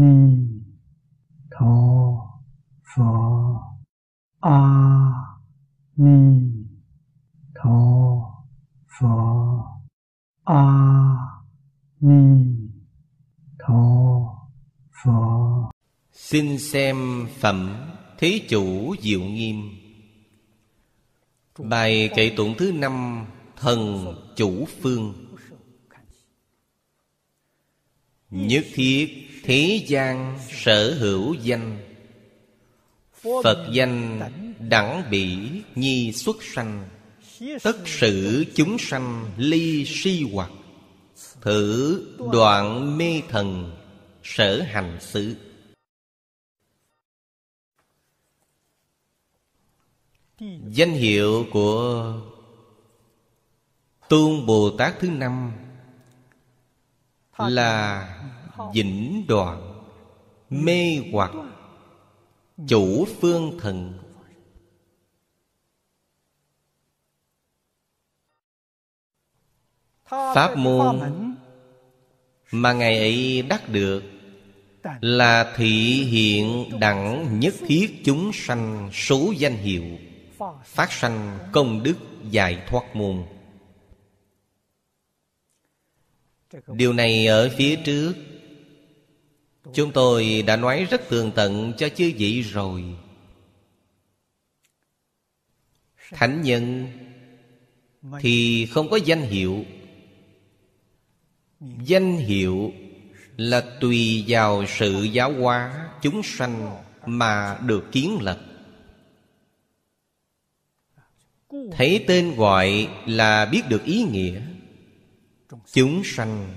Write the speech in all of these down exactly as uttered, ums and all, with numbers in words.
Ni Tho Phở A Ni Tho Phở A Ni Tho Phở. Xin xem phẩm Thế Chủ Diệu Nghiêm, bài kệ tụng thứ năm, Thần Chủ Phương. Nhất thiết thế gian sở hữu danh, Phật danh đẳng bỉ nhi xuất sanh. Tất sự chúng sanh ly si hoặc, thử đoạn mê thần sở hành xứ. Danh hiệu của Tôn Bồ Tát thứ năm là vĩnh đoạn mê hoặc chủ phương thần. Pháp môn mà Ngài ấy đắc được là thị hiện đẳng nhất thiết chúng sanh số danh hiệu, phát sanh công đức giải thoát môn. Điều này ở phía trước chúng tôi đã nói rất tường tận cho chư vị rồi. Thánh nhân thì không có danh hiệu. Danh hiệu là tùy vào sự giáo hóa chúng sanh mà được kiến lập. Thấy tên gọi là biết được ý nghĩa. Chúng sanh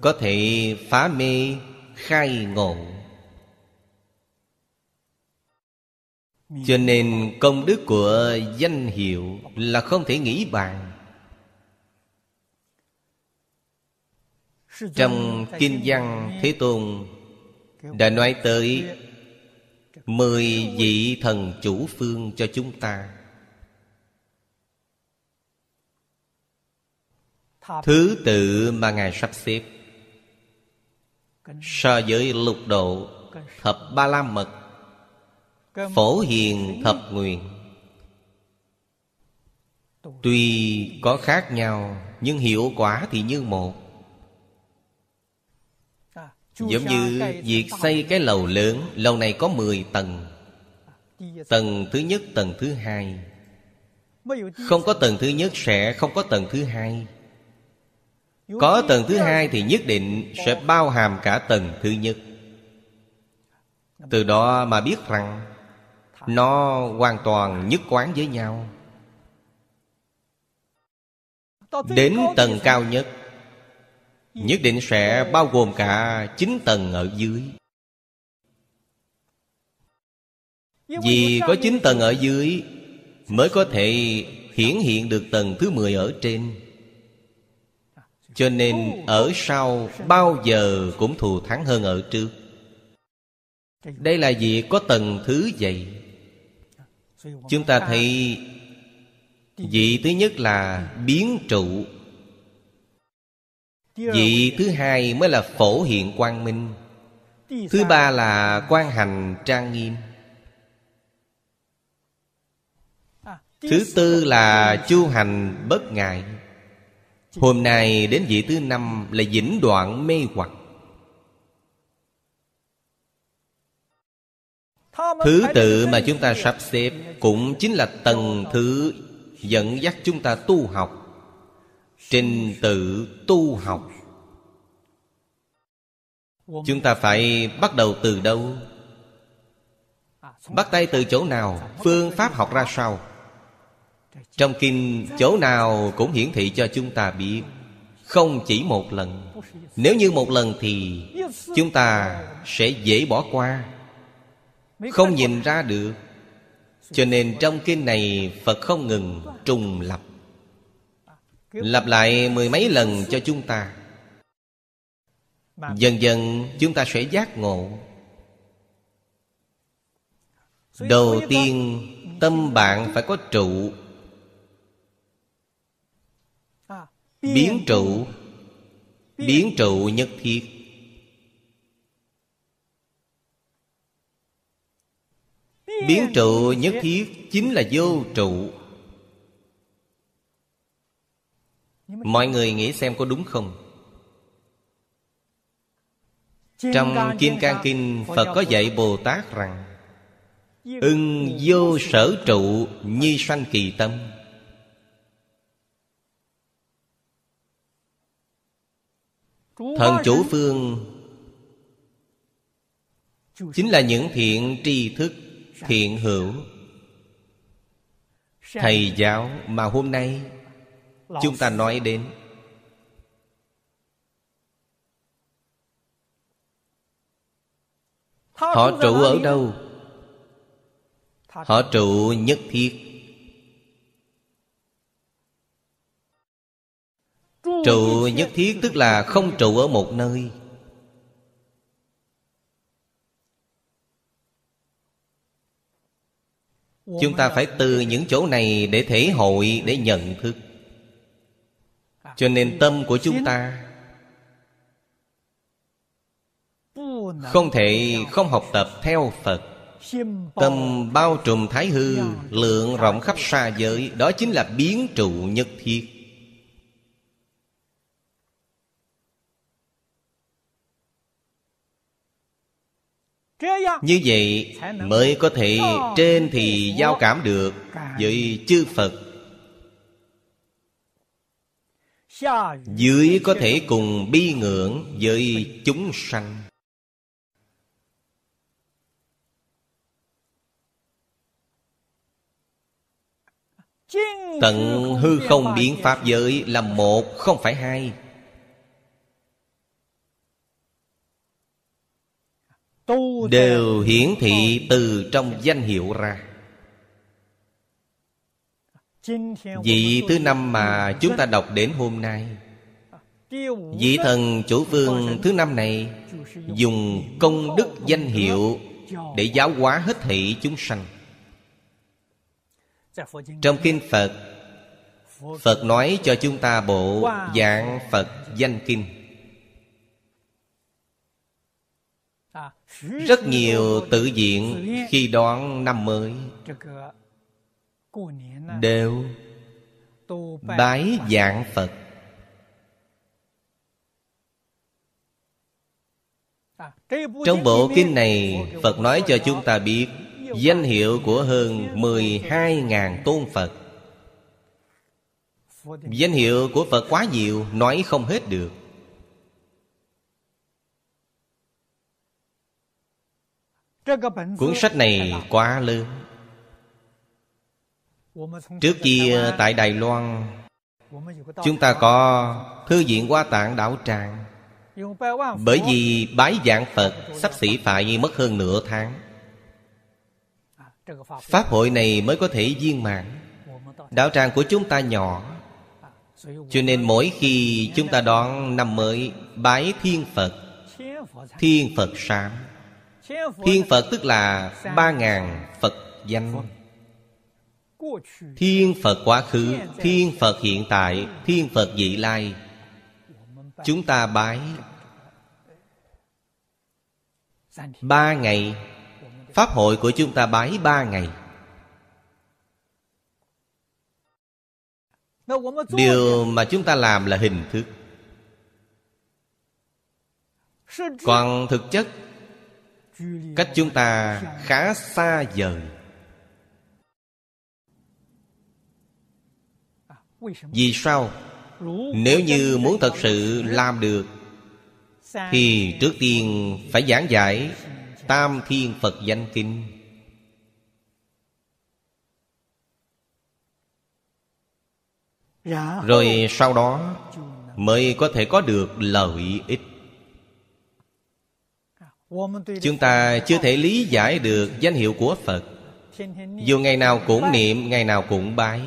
có thể phá mê khai ngộ, cho nên công đức của danh hiệu là không thể nghĩ bàn. Trong kinh văn Thế Tôn đã nói tới mười vị thần chủ phương cho chúng ta. Thứ tự mà Ngài sắp xếp so với lục độ, thập ba la mật, phổ hiền, thập nguyện tuy có khác nhau nhưng hiệu quả thì như một. Giống như việc xây cái lầu lớn, lầu này có mười tầng. Tầng thứ nhất, tầng thứ hai. Không có tầng thứ nhất sẽ không có tầng thứ hai. Có tầng thứ hai thì nhất định sẽ bao hàm cả tầng thứ nhất. Từ đó mà biết rằng nó hoàn toàn nhất quán với nhau. Đến tầng cao nhất nhất định sẽ bao gồm cả chín tầng ở dưới. Vì có chín tầng ở dưới mới có thể hiển hiện được tầng thứ mười ở trên. Cho nên ở sau bao giờ cũng thù thắng hơn ở trước. Đây là việc có tầng thứ vậy. Chúng ta thấy vị thứ nhất là biến trụ, vị thứ hai mới là phổ hiện quang minh, thứ ba là quang hành trang nghiêm, thứ tư là chu hành bất ngại. Hôm nay đến vị thứ năm là vĩnh đoạn mê hoặc. Thứ tự mà chúng ta sắp xếp cũng chính là tầng thứ dẫn dắt chúng ta tu học, trình tự tu học. Chúng ta phải bắt đầu từ đâu? Bắt tay từ chỗ nào? Phương pháp học ra sao? Trong kinh chỗ nào cũng hiển thị cho chúng ta biết. Không chỉ một lần. Nếu như một lần thì chúng ta sẽ dễ bỏ qua, không nhìn ra được. Cho nên trong kinh này Phật không ngừng trùng lập, lặp lại mười mấy lần cho chúng ta. Dần dần chúng ta sẽ giác ngộ. Đầu tiên tâm bạn phải có trụ, biến trụ, biến trụ nhất thiết. Biến trụ nhất thiết chính là vô trụ. Mọi người nghĩ xem có đúng không? Trong Kim Cang Kinh, Phật có dạy Bồ Tát rằng: ưng vô sở trụ, nhi sanh kỳ tâm. Thần chủ phương chính là những thiện tri thức, thiện hữu, thầy giáo mà hôm nay chúng ta nói đến. Họ trụ ở đâu? Họ trụ nhất thiết. Trụ nhất thiết tức là không trụ ở một nơi. Chúng ta phải từ những chỗ này để thể hội, để nhận thức. Cho nên tâm của chúng ta không thể không học tập theo Phật. Tâm bao trùm thái hư, lượng rộng khắp xa giới, đó chính là biến trụ nhất thiết. Như vậy mới có thể trên thì giao cảm được với chư Phật, dưới có thể cùng bi ngưỡng với chúng sanh. Tận hư không biến pháp giới là một, không phải hai. Đều hiển thị từ trong danh hiệu ra. Vị thứ năm mà chúng ta đọc đến hôm nay, vị thần chủ vương thứ năm này, dùng công đức danh hiệu để giáo hóa hết thảy chúng sanh. Trong Kinh Phật, Phật nói cho chúng ta bộ Dạng Phật Danh Kinh. Rất nhiều tự viện khi đón năm mới đều bái Dạng Phật. Trong bộ kinh này, Phật nói cho chúng ta biết danh hiệu của hơn mười hai nghìn tôn Phật. Danh hiệu của Phật quá nhiều, nói không hết được. Cuốn sách này quá lớn. Trước kia tại Đài Loan, chúng ta có Thư viện Hoa Tạng đạo tràng. Bởi vì bái Dạng Phật sắp xỉ phải mất hơn nửa tháng, pháp hội này mới có thể viên mãn. Đạo tràng của chúng ta nhỏ, cho nên mỗi khi chúng ta đón năm mới bái Thiên Phật, Thiên Phật Sám. Thiên Phật tức là ba ngàn Phật danh. Thiên Phật quá khứ, Thiên Phật hiện tại, Thiên Phật vị lai. Chúng ta bái ba ngày, pháp hội của chúng ta bái ba ngày. Điều mà chúng ta làm là hình thức, còn thực chất cách chúng ta khá xa vời. Vì sao? Nếu như muốn thật sự làm được thì trước tiên phải giảng giải Tam Thiên Phật Danh Kinh. Rồi sau đó mới có thể có được lợi ích. Chúng ta chưa thể lý giải được danh hiệu của Phật, dù ngày nào cũng niệm, ngày nào cũng bái,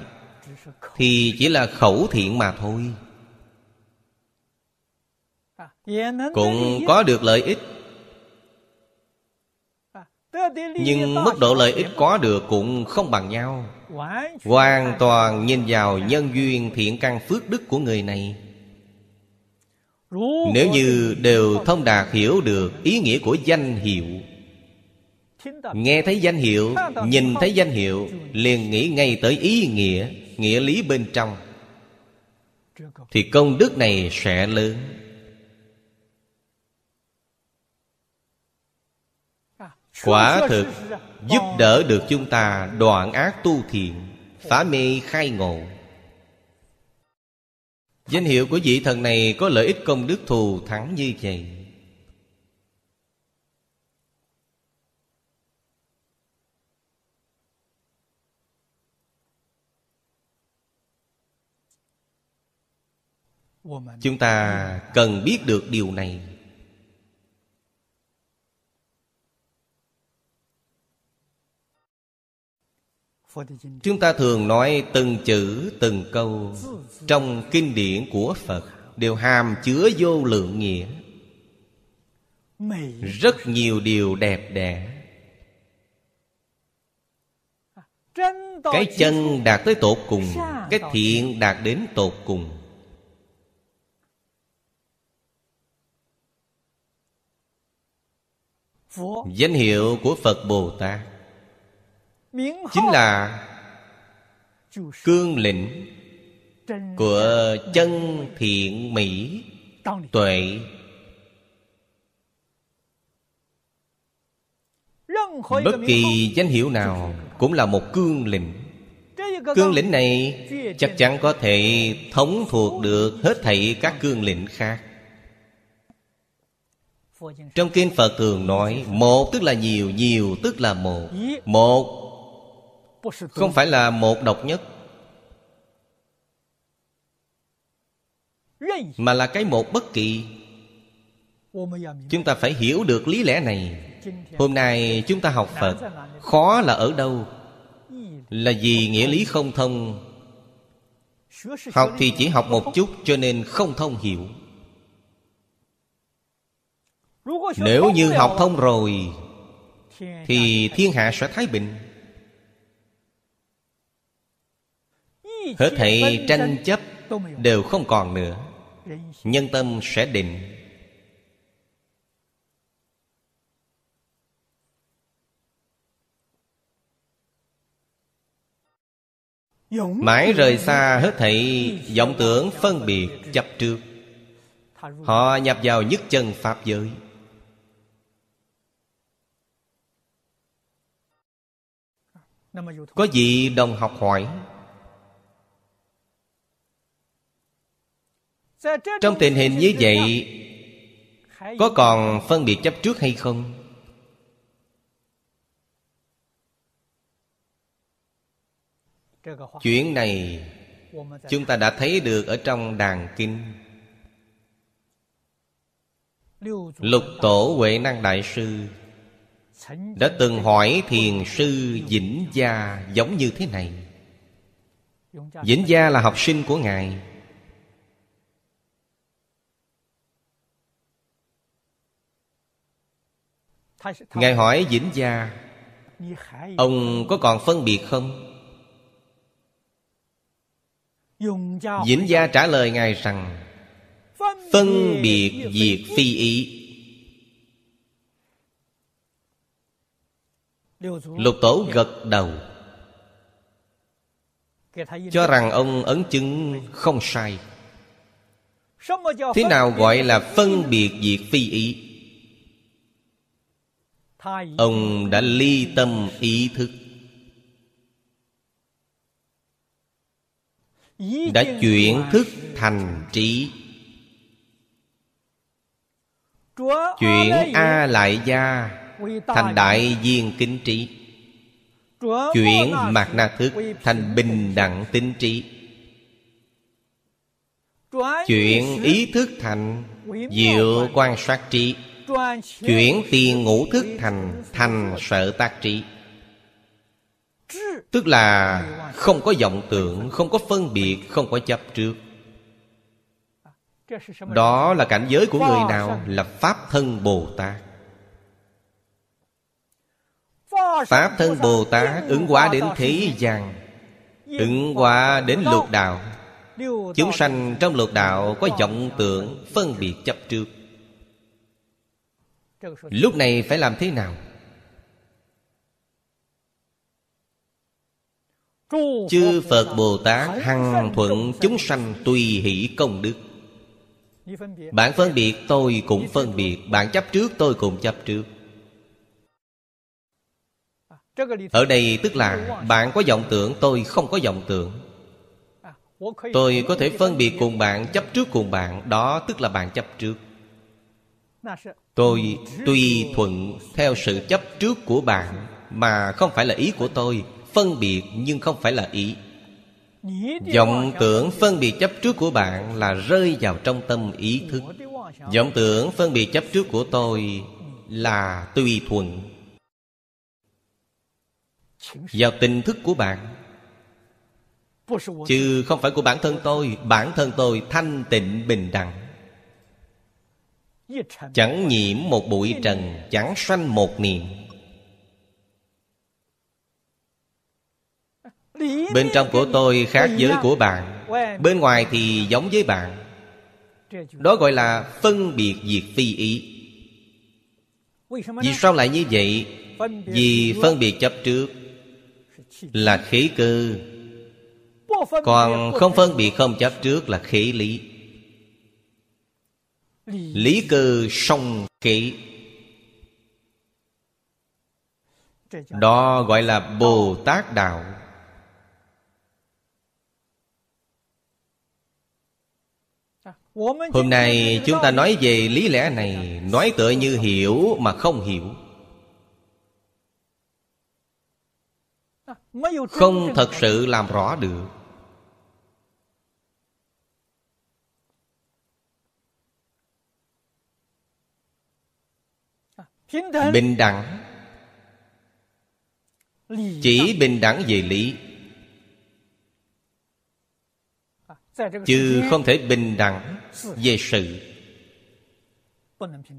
thì chỉ là khẩu thiện mà thôi. Cũng có được lợi ích, nhưng mức độ lợi ích có được cũng không bằng nhau. Hoàn toàn nhìn vào nhân duyên thiện căn phước đức của người này. Nếu như đều thông đạt hiểu được ý nghĩa của danh hiệu Nghe thấy danh hiệu, nhìn thấy danh hiệu, liền nghĩ ngay tới ý nghĩa, nghĩa lý bên trong, thì công đức này sẽ lớn. Quả thực giúp đỡ được chúng ta đoạn ác tu thiện, phá mê khai ngộ. Danh hiệu của vị thần này có lợi ích công đức thù thắng như vậy. Chúng ta cần biết được điều này. Chúng ta thường nói từng chữ từng câu trong kinh điển của Phật đều hàm chứa vô lượng nghĩa, rất nhiều điều đẹp đẽ. Cái chân đạt tới tột cùng, cái thiện đạt đến tột cùng. Danh hiệu của Phật Bồ Tát chính là cương lĩnh của chân thiện mỹ tuệ. Bất kỳ danh hiệu nào cũng là một cương lĩnh. Cương lĩnh này chắc chắn có thể thống thuộc được hết thảy các cương lĩnh khác. Trong kinh Phật thường nói một tức là nhiều, nhiều tức là một. Một không phải là một độc nhất, mà là cái một bất kỳ. Chúng ta phải hiểu được lý lẽ này. Hôm nay chúng ta học Phật, khó là ở đâu? Là vì nghĩa lý không thông. Học thì chỉ học một chút, cho nên không thông hiểu. Nếu như học thông rồi thì thiên hạ sẽ thái bình, hết thảy tranh chấp đều không còn nữa, nhân tâm sẽ định. Mãi rời xa hết thảy vọng tưởng phân biệt chấp trước, họ nhập vào nhất chân pháp giới. Có vị đồng học hỏi, trong tình hình như vậy có còn phân biệt chấp trước hay không? Chuyện này chúng ta đã thấy được ở trong Đàn Kinh. Lục Tổ Huệ Năng Đại Sư đã từng hỏi thiền sư Vĩnh Gia giống như thế này. Vĩnh Gia là học sinh của Ngài. Ngài hỏi Vĩnh Gia, ông có còn phân biệt không? Vĩnh Gia trả lời Ngài rằng, phân biệt diệt phi ý. Lục Tổ gật đầu, cho rằng ông ấn chứng không sai. Thế nào gọi là phân biệt diệt phi ý? Ông đã ly tâm ý thức, đã chuyển thức thành trí, chuyển A Lại Gia thành đại viên kính trí, chuyển Mạt Na Thức thành bình đẳng tinh trí, chuyển ý thức thành diệu quan sát trí, chuyển tiền ngũ thức thành thành sở tác trí. Tức là không có vọng tưởng, không có phân biệt, không có chấp trước. Đó là cảnh giới của người nào? Là Pháp Thân Bồ Tát. Pháp Thân Bồ Tát ứng hóa đến thế gian, ứng hóa đến lục đạo. Chúng sanh trong lục đạo có vọng tưởng, phân biệt, chấp trước. Lúc này phải làm thế nào? Chư Phật Bồ Tát hằng thuận chúng sanh tùy hỷ công đức. Bạn phân biệt tôi cũng phân biệt, bạn chấp trước tôi cũng chấp trước. Ở đây tức là bạn có vọng tưởng, tôi không có vọng tưởng. Tôi có thể phân biệt cùng bạn, chấp trước cùng bạn. Đó tức là bạn chấp trước. Tôi tùy thuận theo sự chấp trước của bạn, mà không phải là ý của tôi. Phân biệt nhưng không phải là ý. Vọng tưởng phân biệt chấp trước của bạn là rơi vào trong tâm ý thức. Vọng tưởng phân biệt chấp trước của tôi là tùy thuận vào tình thức của bạn, chứ không phải của bản thân tôi. Bản thân tôi thanh tịnh bình đẳng, chẳng nhiễm một bụi trần, chẳng sanh một niệm. Bên trong của tôi khác với của bạn, bên ngoài thì giống với bạn. Đó gọi là phân biệt diệt phi ý. Vì sao lại như vậy? Vì phân biệt chấp trước là khí cơ, còn không phân biệt không chấp trước là khí lý. Lý cơ song khí, đó gọi là Bồ Tát đạo. Hôm nay chúng ta nói về lý lẽ này, nói tựa như hiểu mà không hiểu. Không thật sự làm rõ được. Bình đẳng, chỉ bình đẳng về lý, chứ không thể bình đẳng về sự.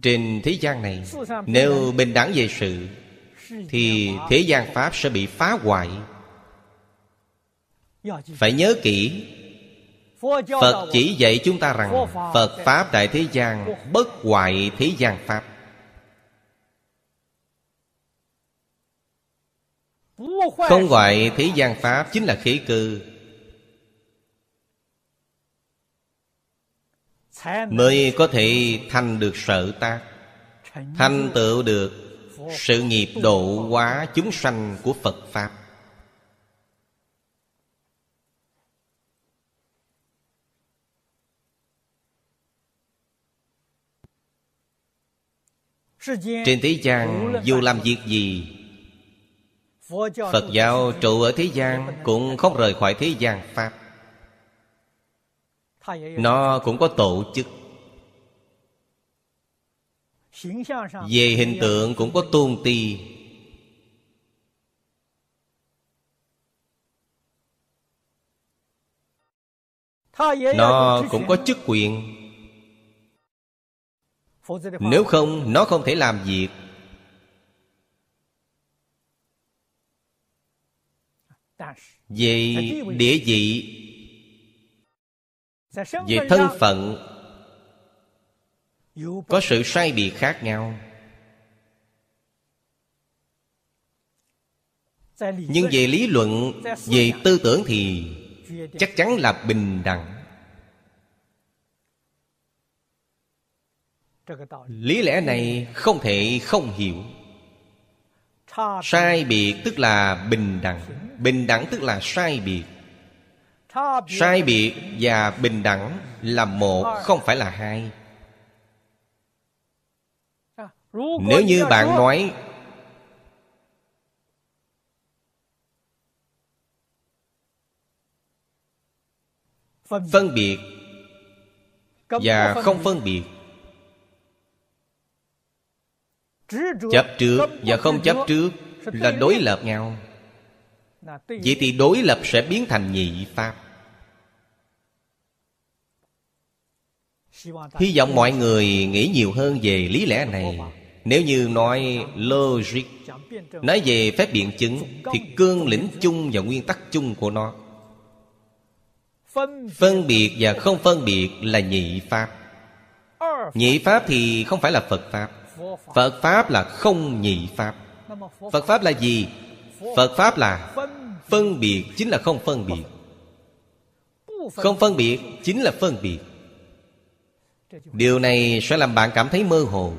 Trên thế gian này, nếu bình đẳng về sự thì thế gian pháp sẽ bị phá hoại. Phải nhớ kỹ, Phật chỉ dạy chúng ta rằng Phật pháp tại thế gian bất hoại thế gian pháp, không hoại thế gian pháp chính là khí cơ, mới có thể thành được sở tác, thành tựu được sự nghiệp độ hóa chúng sanh của Phật pháp. Trên thế gian dù làm việc gì, Phật giáo trụ ở thế gian cũng không rời khỏi thế gian pháp. Nó cũng có tổ chức, về hình tượng cũng có tôn ti. Nó cũng có chức quyền. Nếu không, nó không thể làm việc. Về địa vị, về thân phận có sự sai biệt khác nhau, nhưng về lý luận, về tư tưởng thì chắc chắn là bình đẳng. Lý lẽ này không thể không hiểu. Sai biệt tức là bình đẳng, bình đẳng tức là sai biệt. Sai biệt và bình đẳng là một, không phải là hai. Nếu như bạn nói phân biệt và không phân biệt, chấp trước và không chấp trước là đối lập nhau, vậy thì đối lập sẽ biến thành nhị pháp. Hy vọng mọi người nghĩ nhiều hơn về lý lẽ này. Nếu như nói logic, nói về phép biện chứng, thì cương lĩnh chung và nguyên tắc chung của nó, phân biệt và không phân biệt là nhị pháp. Nhị pháp thì không phải là Phật pháp. Phật pháp là không nhị pháp. Phật pháp là gì? Phật pháp là Phân biệt chính là không phân biệt. Không phân biệt chính là phân biệt. Điều này sẽ làm bạn cảm thấy mơ hồ.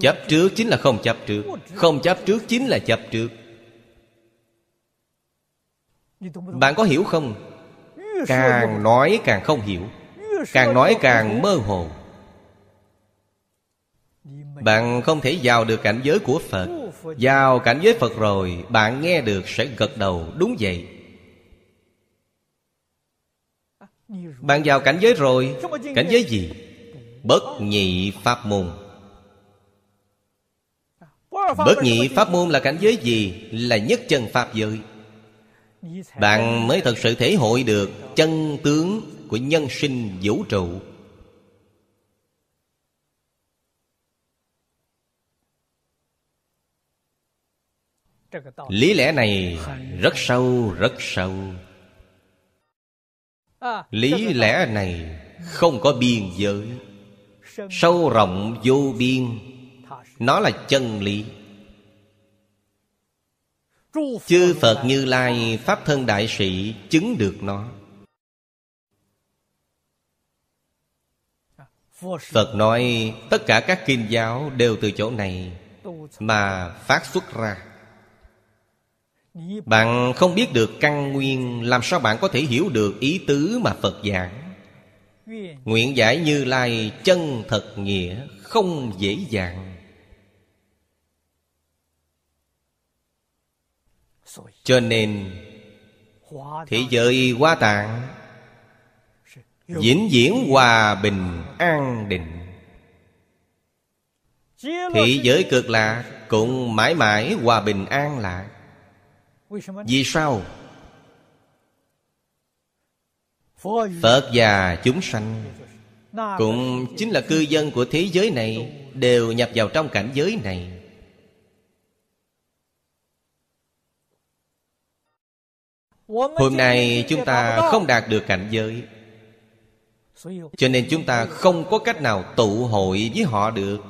Chấp trước chính là không chấp trước, không chấp trước chính là chấp trước. Bạn có hiểu không? Càng nói càng không hiểu, càng nói càng mơ hồ. Bạn không thể vào được cảnh giới của Phật. Vào cảnh giới Phật rồi, bạn nghe được sẽ gật đầu, đúng vậy. Bạn vào cảnh giới rồi. Cảnh giới gì? Bất nhị pháp môn. Bất nhị pháp môn là cảnh giới gì? Là nhất chân pháp giới. Bạn mới thật sự thể hội được chân tướng của nhân sinh vũ trụ. Lý lẽ này rất sâu, rất sâu. Lý lẽ này không có biên giới, sâu rộng vô biên. Nó là chân lý. Chư Phật Như Lai Pháp Thân Đại Sĩ chứng được nó. Phật nói tất cả các kinh giáo đều từ chỗ này mà phát xuất ra. Bạn không biết được căn nguyên, làm sao bạn có thể hiểu được ý tứ mà Phật giảng? Nguyện giải Như Lai chân thật nghĩa không dễ dàng. Cho nên thế giới Hoa Tạng vĩnh viễn hòa bình an định. Thế giới Cực Lạc cũng mãi mãi hòa bình an lạc. Vì sao? Phật và chúng sanh cũng chính là cư dân của thế giới này, đều nhập vào trong cảnh giới này. Hôm nay chúng ta không đạt được cảnh giới, cho nên chúng ta không có cách nào tụ hội với họ được.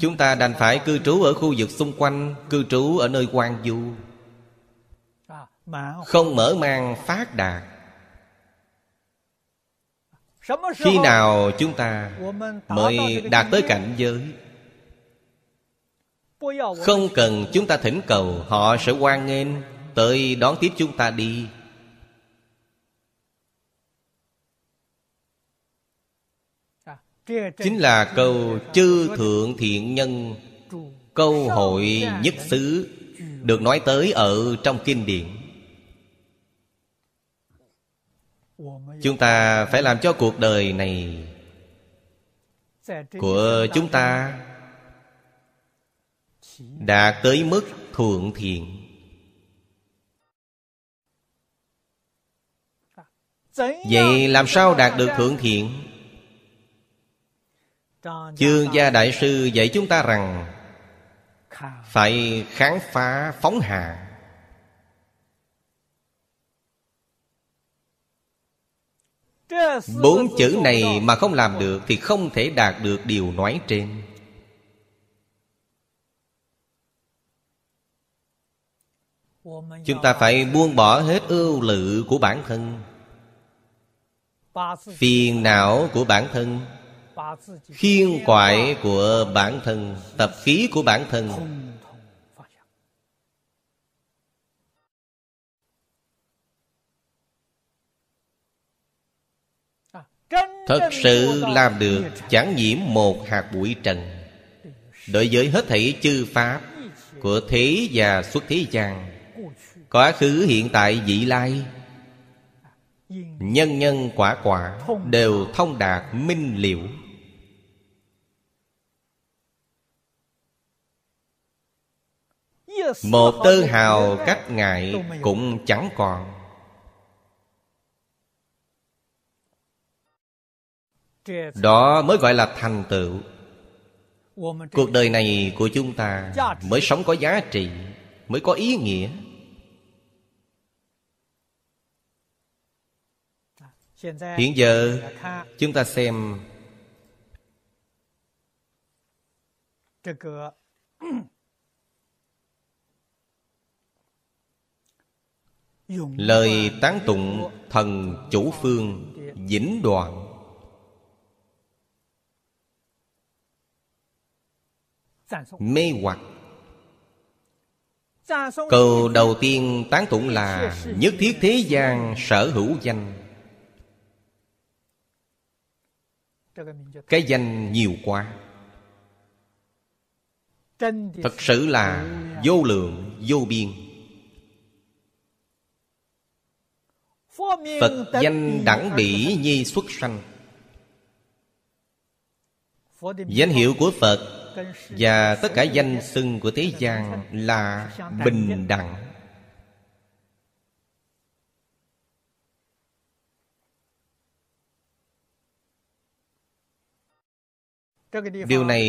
Chúng ta đành phải cư trú ở khu vực xung quanh, cư trú ở nơi hoang vu, không mở mang phát đạt. Khi nào chúng ta mới đạt tới cảnh giới? Không cần chúng ta thỉnh cầu, họ sẽ hoan nghênh tới đón tiếp chúng ta đi. Chính là câu chư thượng thiện nhân câu hội nhất xứ được nói tới ở trong kinh điển. Chúng ta phải làm cho cuộc đời này của chúng ta đạt tới mức thượng thiện. Vậy làm sao đạt được thượng thiện? Chương Gia Đại Sư dạy chúng ta rằng phải khám phá phóng hạ. Bốn chữ này mà không làm được thì không thể đạt được điều nói trên. Chúng ta phải buông bỏ hết ưu lự của bản thân, phiền não của bản thân, khiên quải của bản thân, tập khí của bản thân. Thật sự làm được chẳng nhiễm một hạt bụi trần đối với hết thảy chư pháp của thế và xuất thế gian, quá khứ hiện tại vị lai, nhân nhân quả quả đều thông đạt minh liễu. Một tơ hào cách ngại cũng chẳng còn. Đó mới gọi là thành tựu. Cuộc đời này của chúng ta mới sống có giá trị, mới có ý nghĩa. Hiện giờ chúng ta xem Lời tán tụng thần chủ phương vĩnh đoạn. Mê hoặc. Câu đầu tiên tán tụng là nhất thiết thế gian sở hữu danh. Cái danh nhiều quá, thật sự là vô lượng vô biên. Phật danh đẳng bỉ nhi xuất sanh. Danh hiệu của Phật và tất cả danh xưng của thế gian là bình đẳng. Điều này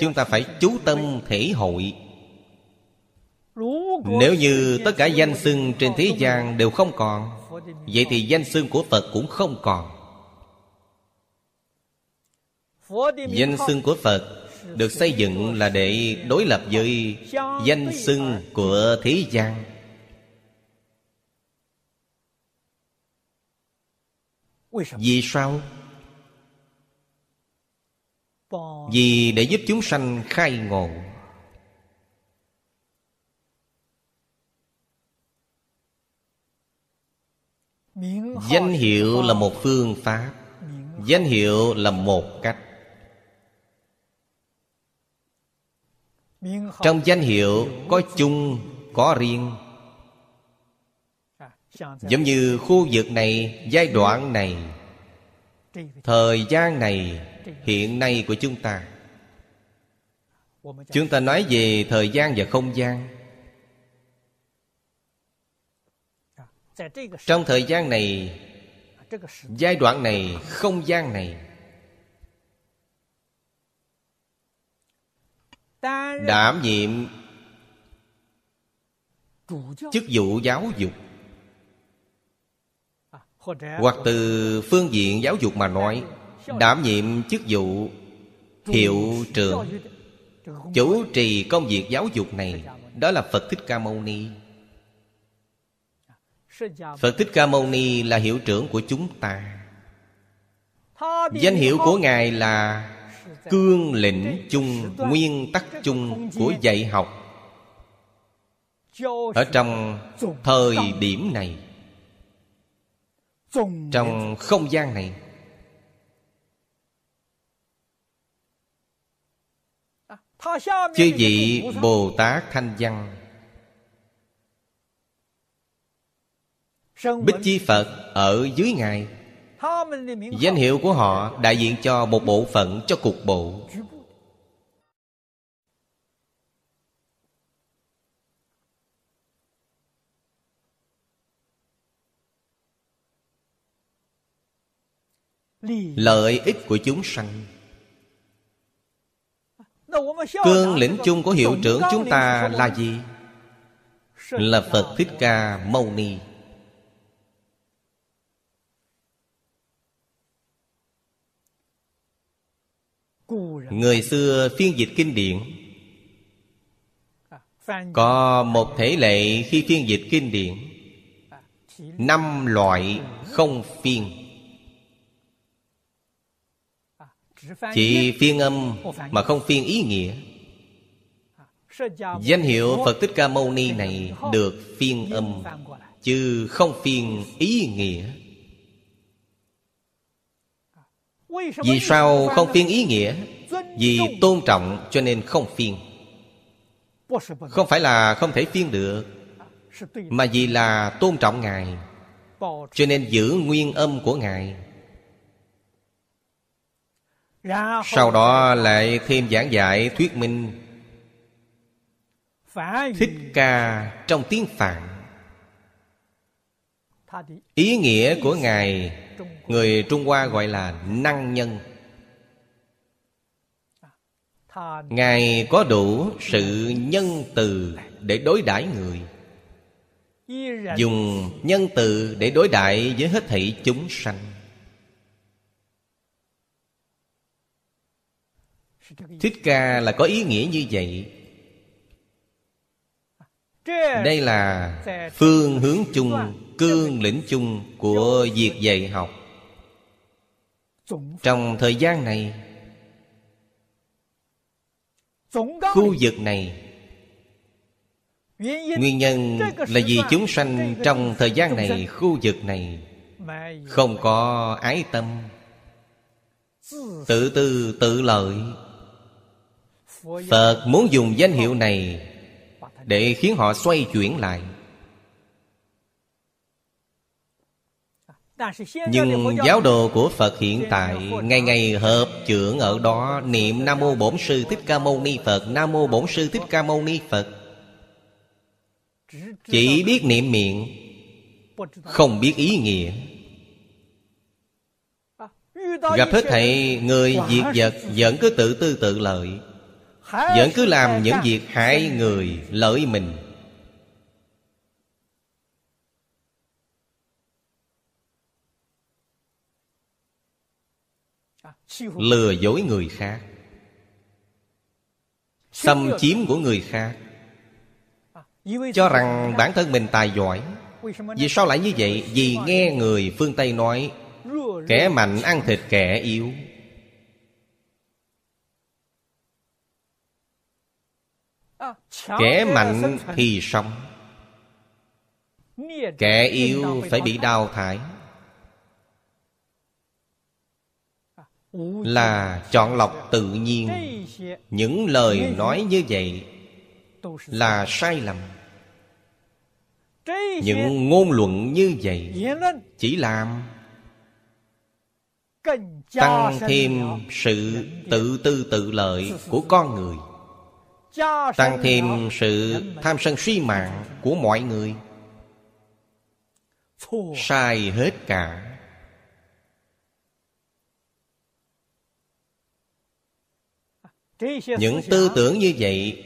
chúng ta phải chú tâm thể hội. Nếu như tất cả danh xưng trên thế gian đều không còn, vậy thì danh xưng của Phật cũng không còn. Danh xưng của Phật được xây dựng là để đối lập với danh xưng của thế gian. Vì sao? Vì để giúp chúng sanh khai ngộ. Danh hiệu là một phương pháp, danh hiệu là một cách. Trong danh hiệu có chung, có riêng. Giống như khu vực này, giai đoạn này, thời gian này, hiện nay của chúng ta. Chúng ta nói về thời gian và không gian. Trong thời gian này, giai đoạn này, không gian này, đảm nhiệm chức vụ giáo dục, hoặc từ phương diện giáo dục mà nói, đảm nhiệm chức vụ hiệu trưởng, chủ trì công việc giáo dục này, đó là Phật Thích Ca Mâu Ni. Phật Thích Ca Mâu Ni là hiệu trưởng của chúng ta. Danh hiệu của Ngài là cương lĩnh chung, nguyên tắc chung của dạy học ở trong thời điểm này, trong không gian này. Chư vị Bồ Tát Thanh Văn, Bích Chi Phật ở dưới Ngài, danh hiệu của họ đại diện cho một bộ phận, cho cục bộ. Lợi ích của chúng sanh. Cương lĩnh chung của hiệu trưởng chúng ta là gì? Là Phật Thích Ca Mâu Ni. Người xưa phiên dịch kinh điển, có một thể lệ khi phiên dịch kinh điển, năm loại không phiên. Chỉ phiên âm mà không phiên ý nghĩa. Danh hiệu Phật Thích Ca Mâu Ni này được phiên âm, chứ không phiên ý nghĩa. Vì sao không phiên ý nghĩa? Vì tôn trọng cho nên không phiên. Không phải là không thể phiên được, mà vì là tôn trọng Ngài, cho nên giữ nguyên âm của Ngài. Sau đó lại thêm giảng giải thuyết minh. Thích Ca trong tiếng Phạn, ý nghĩa của Ngài người Trung Hoa gọi là năng nhân. Ngài có đủ sự nhân từ để đối đãi người, dùng nhân từ để đối đãi với hết thảy chúng sanh. Thích Ca là có ý nghĩa như vậy. Đây là phương hướng chung, cương lĩnh chung của việc dạy học. Trong thời gian này, khu vực này, nguyên nhân là vì chúng sanh trong thời gian này, khu vực này không có ái tâm, tự tư tự lợi. Phật muốn dùng danh hiệu này để khiến họ xoay chuyển lại. Nhưng giáo đồ của Phật hiện tại ngày ngày hợp chưởng ở đó, niệm Nam Mô Bổn Sư Thích Ca Mâu Ni Phật, Nam Mô Bổn Sư Thích Ca Mâu Ni Phật. Chỉ biết niệm miệng, không biết ý nghĩa. Gặp hết thảy người diệt vật vẫn cứ tự tư tự lợi, vẫn cứ làm những việc hại người lợi mình. Lừa dối người khác, xâm chiếm của người khác, cho rằng bản thân mình tài giỏi. Vì sao lại như vậy? Vì nghe người phương Tây nói kẻ mạnh ăn thịt kẻ yếu. Kẻ mạnh thì sống, kẻ yếu phải bị đào thải. Là chọn lọc tự nhiên. Những lời nói như vậy là sai lầm. Những ngôn luận như vậy chỉ làm tăng thêm sự tự tư tự lợi của con người, tăng thêm sự tham sân si mạng của mọi người. Sai hết cả. Những tư tưởng như vậy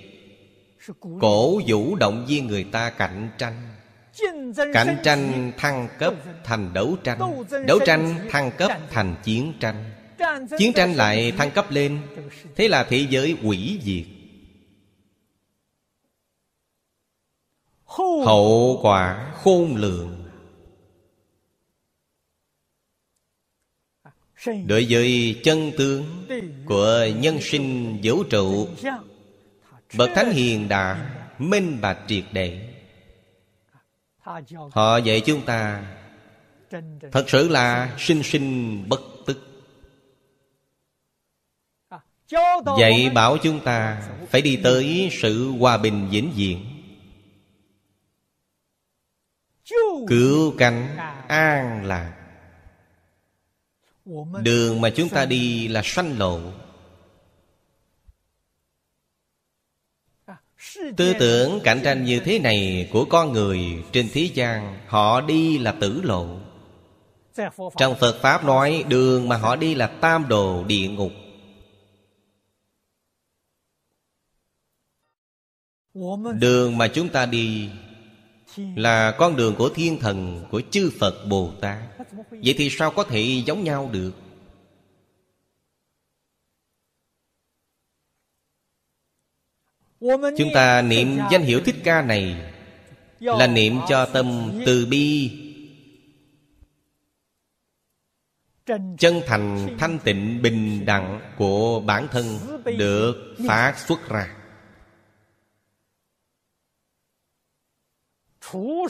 cổ vũ động viên người ta cạnh tranh. Cạnh tranh thăng cấp thành đấu tranh, đấu tranh thăng cấp thành chiến tranh, chiến tranh lại thăng cấp lên. Thế là thế giới hủy diệt. Hậu quả khôn lường. Đối với chân tướng của nhân sinh vũ trụ, bậc thánh hiền đã minh bạch triệt để. Họ dạy chúng ta thật sự là sinh sinh bất tức, dạy bảo chúng ta phải đi tới sự hòa bình vĩnh viễn, cứu cánh an lạc. Đường mà chúng ta đi là sanh lộ. Tư tưởng cạnh tranh như thế này của con người trên thế gian, họ đi là tử lộ. Trong Phật Pháp nói đường mà họ đi là tam đồ địa ngục. Đường mà chúng ta đi là con đường của thiên thần, của chư Phật Bồ Tát. Vậy thì sao có thể giống nhau được? Chúng ta niệm danh hiệu Thích Ca này là niệm cho tâm từ bi, chân thành, thanh tịnh, bình đẳng của bản thân được phát xuất ra.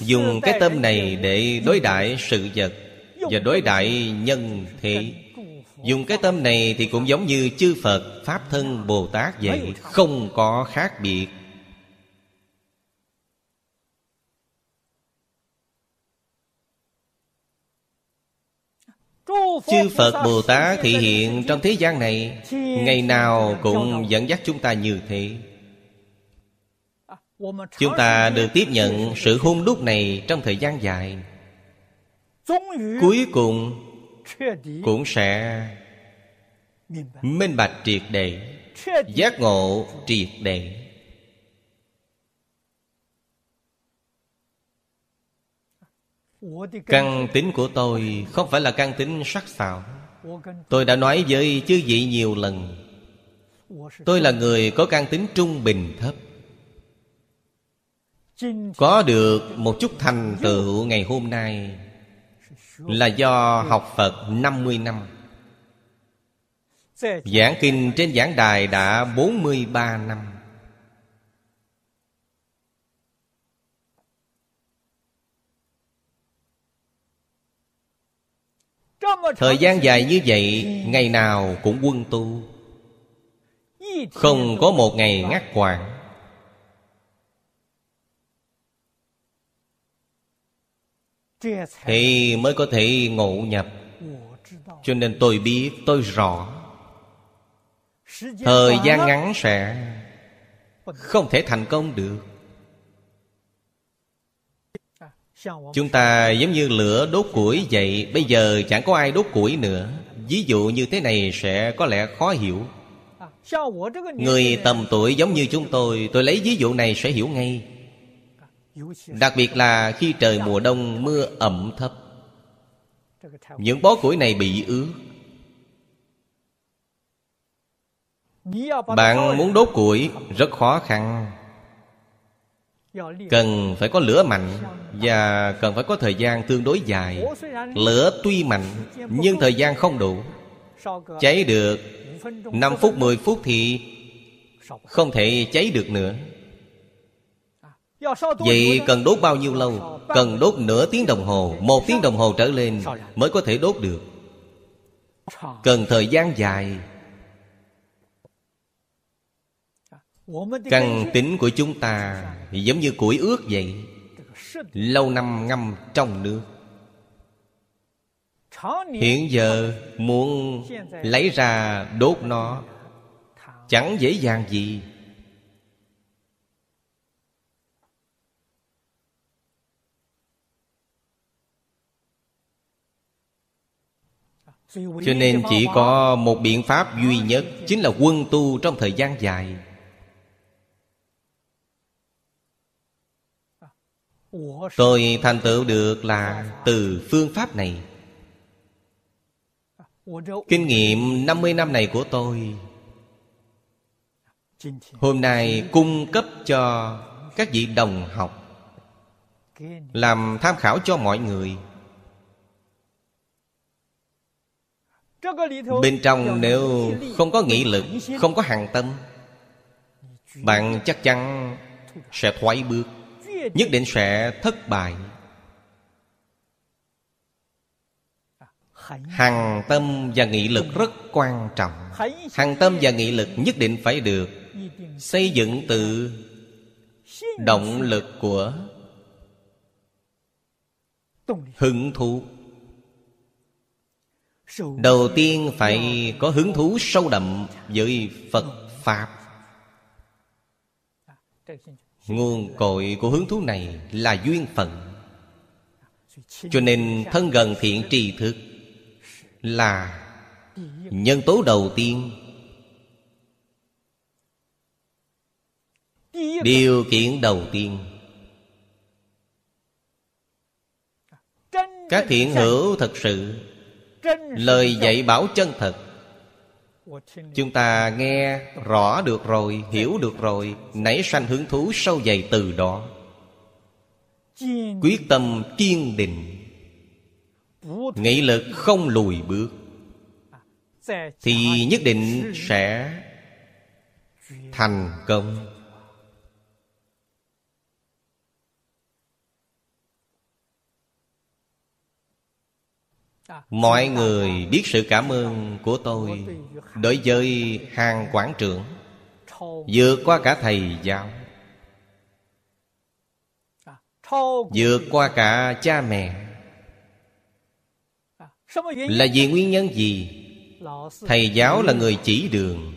Dùng cái tâm này để đối đãi sự vật và đối đãi nhân thế. Dùng cái tâm này thì cũng giống như chư Phật, Pháp thân, Bồ Tát vậy, không có khác biệt. Chư Phật Bồ Tát thị hiện trong thế gian này, ngày nào cũng dẫn dắt chúng ta như thế. Chúng ta được tiếp nhận sự hôn đúc này trong thời gian dài, cuối cùng cũng sẽ minh bạch triệt để, giác ngộ triệt để. Căn tính của tôi không phải là căn tính sắc sảo. Tôi đã nói với chư vị nhiều lần, tôi là người có căn tính trung bình thấp. có được một chút thành tựu ngày hôm nay là do học Phật năm mươi năm, giảng kinh trên giảng đài đã bốn mươi ba năm. Thời gian dài như vậy, ngày nào cũng quân tu, không có một ngày ngắt quãng. Thì mới có thể ngộ nhập. Cho nên tôi biết, tôi rõ, thời gian ngắn sẽ không thể thành công được. Chúng ta giống như lửa đốt củi vậy. Bây giờ chẳng có ai đốt củi nữa. Ví dụ như thế này sẽ có lẽ khó hiểu. Người tầm tuổi giống như chúng tôi, tôi lấy ví dụ này sẽ hiểu ngay. Đặc biệt là khi trời mùa đông mưa ẩm thấp, những bó củi này bị ướt. Bạn muốn đốt củi rất khó khăn, cần phải có lửa mạnh và cần phải có thời gian tương đối dài. Lửa tuy mạnh nhưng thời gian không đủ, cháy được năm phút, mười phút thì không thể cháy được nữa. Vậy cần đốt bao nhiêu lâu? Cần đốt nửa tiếng đồng hồ, một tiếng đồng hồ trở lên mới có thể đốt được. Cần thời gian dài. Căn tính của chúng ta giống như củi ướt vậy, lâu năm ngâm trong nước. Hiện giờ muốn lấy ra đốt nó chẳng dễ dàng gì. Cho nên chỉ có một biện pháp duy nhất, chính là quân tu trong thời gian dài. Tôi thành tựu được là từ phương pháp này. Kinh nghiệm năm mươi năm này của tôi hôm nay cung cấp cho các vị đồng học, làm tham khảo cho mọi người. Bên trong nếu không có nghị lực, không có hằng tâm, bạn chắc chắn sẽ thoái bước, nhất định sẽ thất bại. Hằng tâm và nghị lực rất quan trọng. Hằng tâm và nghị lực nhất định phải được xây dựng từ động lực của hứng thú. Đầu tiên phải có hứng thú sâu đậm với Phật Pháp. Nguồn cội của hứng thú này là duyên phận. Cho nên thân gần thiện tri thức là nhân tố đầu tiên. Điều kiện đầu tiên. Các thiện hữu thật sự, lời dạy bảo chân thật, chúng ta nghe rõ được rồi, hiểu được rồi, nảy sanh hứng thú sâu dày từ đó. Quyết tâm kiên định, nghị lực không lùi bước, thì nhất định sẽ thành công. Mọi người biết sự cảm ơn của tôi đối với hàng quảng trưởng vượt qua cả thầy giáo, vượt qua cả cha mẹ. Là vì nguyên nhân gì? Thầy giáo là người chỉ đường.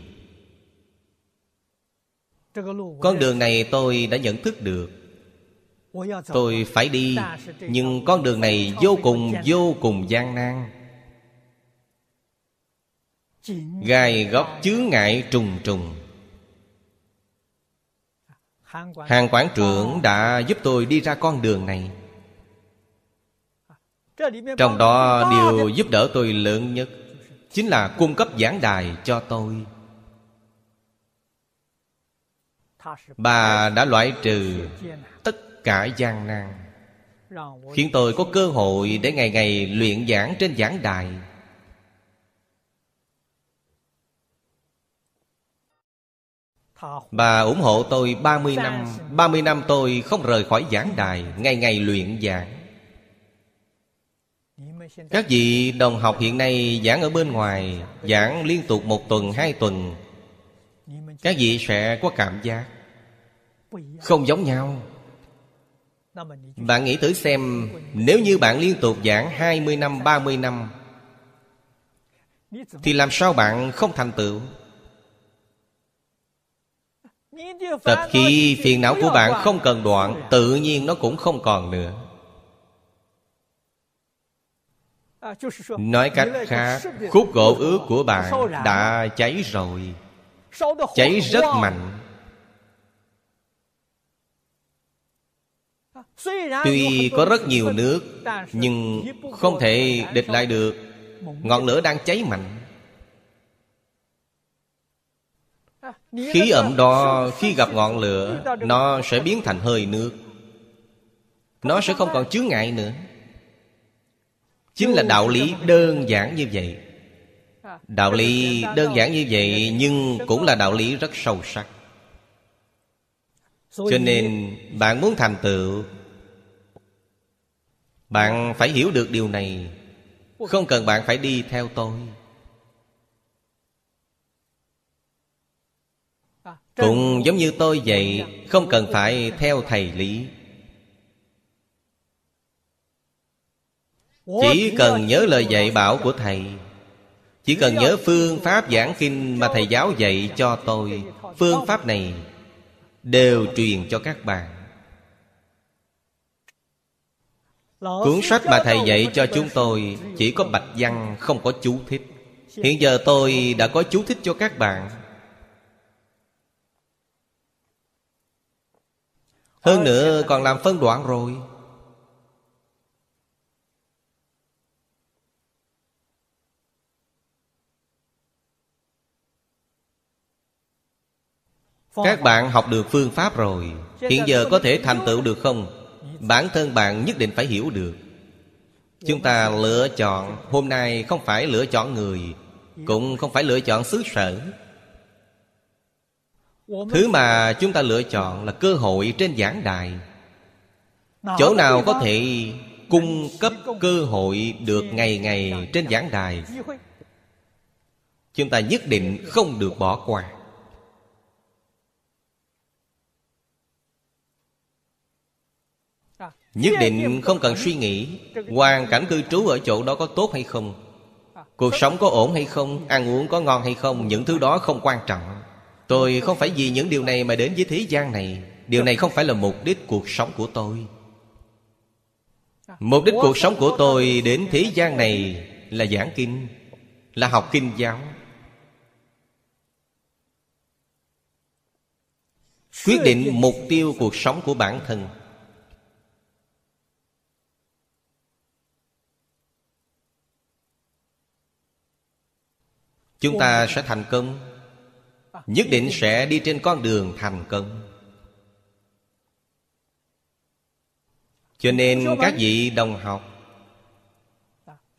Con đường này tôi đã nhận thức được, tôi phải đi. Nhưng con đường này vô cùng vô cùng gian nan, gai góc chướng ngại trùng trùng. Hàng quảng trưởng đã giúp tôi đi ra con đường này. Trong đó điều giúp đỡ tôi lớn nhất chính là cung cấp giảng đài cho tôi. Bà đã loại trừ tất cả gian nan, khiến tôi có cơ hội để ngày ngày luyện giảng trên giảng đài. Bà ủng hộ tôi ba mươi năm. Ba mươi năm tôi không rời khỏi giảng đài, ngày ngày luyện giảng. Các vị đồng học hiện nay giảng ở bên ngoài, giảng liên tục một tuần, hai tuần, các vị sẽ có cảm giác không giống nhau. Bạn nghĩ thử xem, nếu như bạn liên tục giảng hai mươi năm, ba mươi năm, thì làm sao bạn không thành tựu? Tập khi phiền não của bạn không cần đoạn, tự nhiên nó cũng không còn nữa. Nói cách khác, khúc gỗ ướt của bạn đã cháy rồi, cháy rất mạnh. Tuy có rất nhiều nước, nhưng không thể địch lại được ngọn lửa đang cháy mạnh. Khí ẩm đó khi gặp ngọn lửa, nó sẽ biến thành hơi nước, nó sẽ không còn chướng ngại nữa. Chính là đạo lý đơn giản như vậy. Đạo lý đơn giản như vậy, nhưng cũng là đạo lý rất sâu sắc. Cho nên bạn muốn thành tựu, bạn phải hiểu được điều này. Không cần bạn phải đi theo tôi, cũng giống như tôi vậy, không cần phải theo thầy lý. Chỉ cần nhớ lời dạy bảo của thầy, chỉ cần nhớ phương pháp giảng kinh mà thầy giáo dạy cho tôi. Phương pháp này đều truyền cho các bạn. Cuốn sách mà thầy dạy cho chúng tôi chỉ có bạch văn, không có chú thích. Hiện giờ tôi đã có chú thích cho các bạn. Hơn nữa còn làm phân đoạn rồi. Các bạn học được phương pháp rồi, hiện giờ có thể thành tựu được không? Bản thân bạn nhất định phải hiểu được. Chúng ta lựa chọn hôm nay không phải lựa chọn người, cũng không phải lựa chọn xứ sở. Thứ mà chúng ta lựa chọn là cơ hội trên giảng đài. Chỗ nào có thể cung cấp cơ hội được ngày ngày trên giảng đài, chúng ta nhất định không được bỏ qua. Nhất định không cần suy nghĩ hoàn cảnh cư trú ở chỗ đó có tốt hay không, cuộc sống có ổn hay không, ăn uống có ngon hay không. Những thứ đó không quan trọng. Tôi không phải vì những điều này mà đến với thế gian này. Điều này không phải là mục đích cuộc sống của tôi. Mục đích cuộc sống của tôi đến thế gian này là giảng kinh, là học kinh giáo. Quyết định mục tiêu cuộc sống của bản thân. Chúng ta sẽ thành công, nhất định sẽ đi trên con đường thành công. Cho nên các vị đồng học,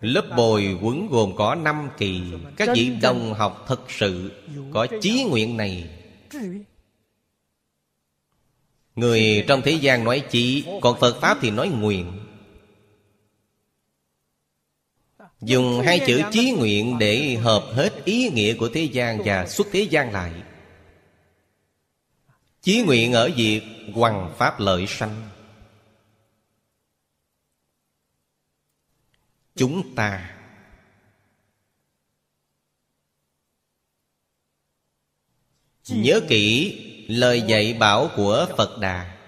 lớp bồi huấn gồm có năm kỳ. Các vị đồng học thật sự có chí nguyện này. Người trong thế gian nói chí, còn Phật Pháp thì nói nguyện. Dùng hai chữ chí nguyện để hợp hết ý nghĩa của thế gian và xuất thế gian lại. Chí nguyện ở việc hoằng pháp lợi sanh. Chúng ta nhớ kỹ lời dạy bảo của Phật Đà,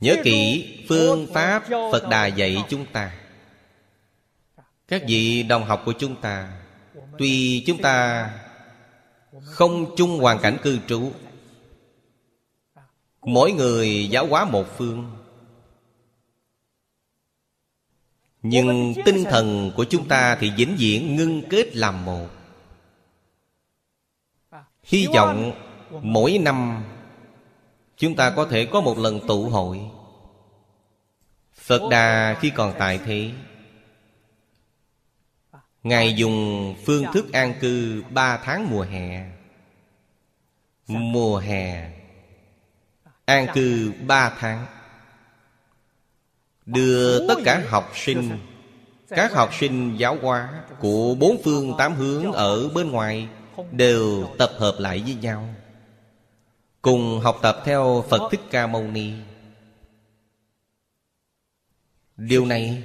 nhớ kỹ phương pháp Phật Đà dạy chúng ta. Các vị đồng học của chúng ta, tuy chúng ta không chung hoàn cảnh cư trú, mỗi người giáo hóa một phương, nhưng tinh thần của chúng ta thì vĩnh viễn ngưng kết làm một. Hy vọng mỗi năm chúng ta có thể có một lần tụ hội. Phật Đà khi còn tại thế, Ngài dùng phương thức an cư ba tháng mùa hè. Mùa hè an cư ba tháng, đưa tất cả học sinh, các học sinh giáo hóa của bốn phương tám hướng ở bên ngoài đều tập hợp lại với nhau, cùng học tập theo Phật Thích Ca Mâu Ni. Điều này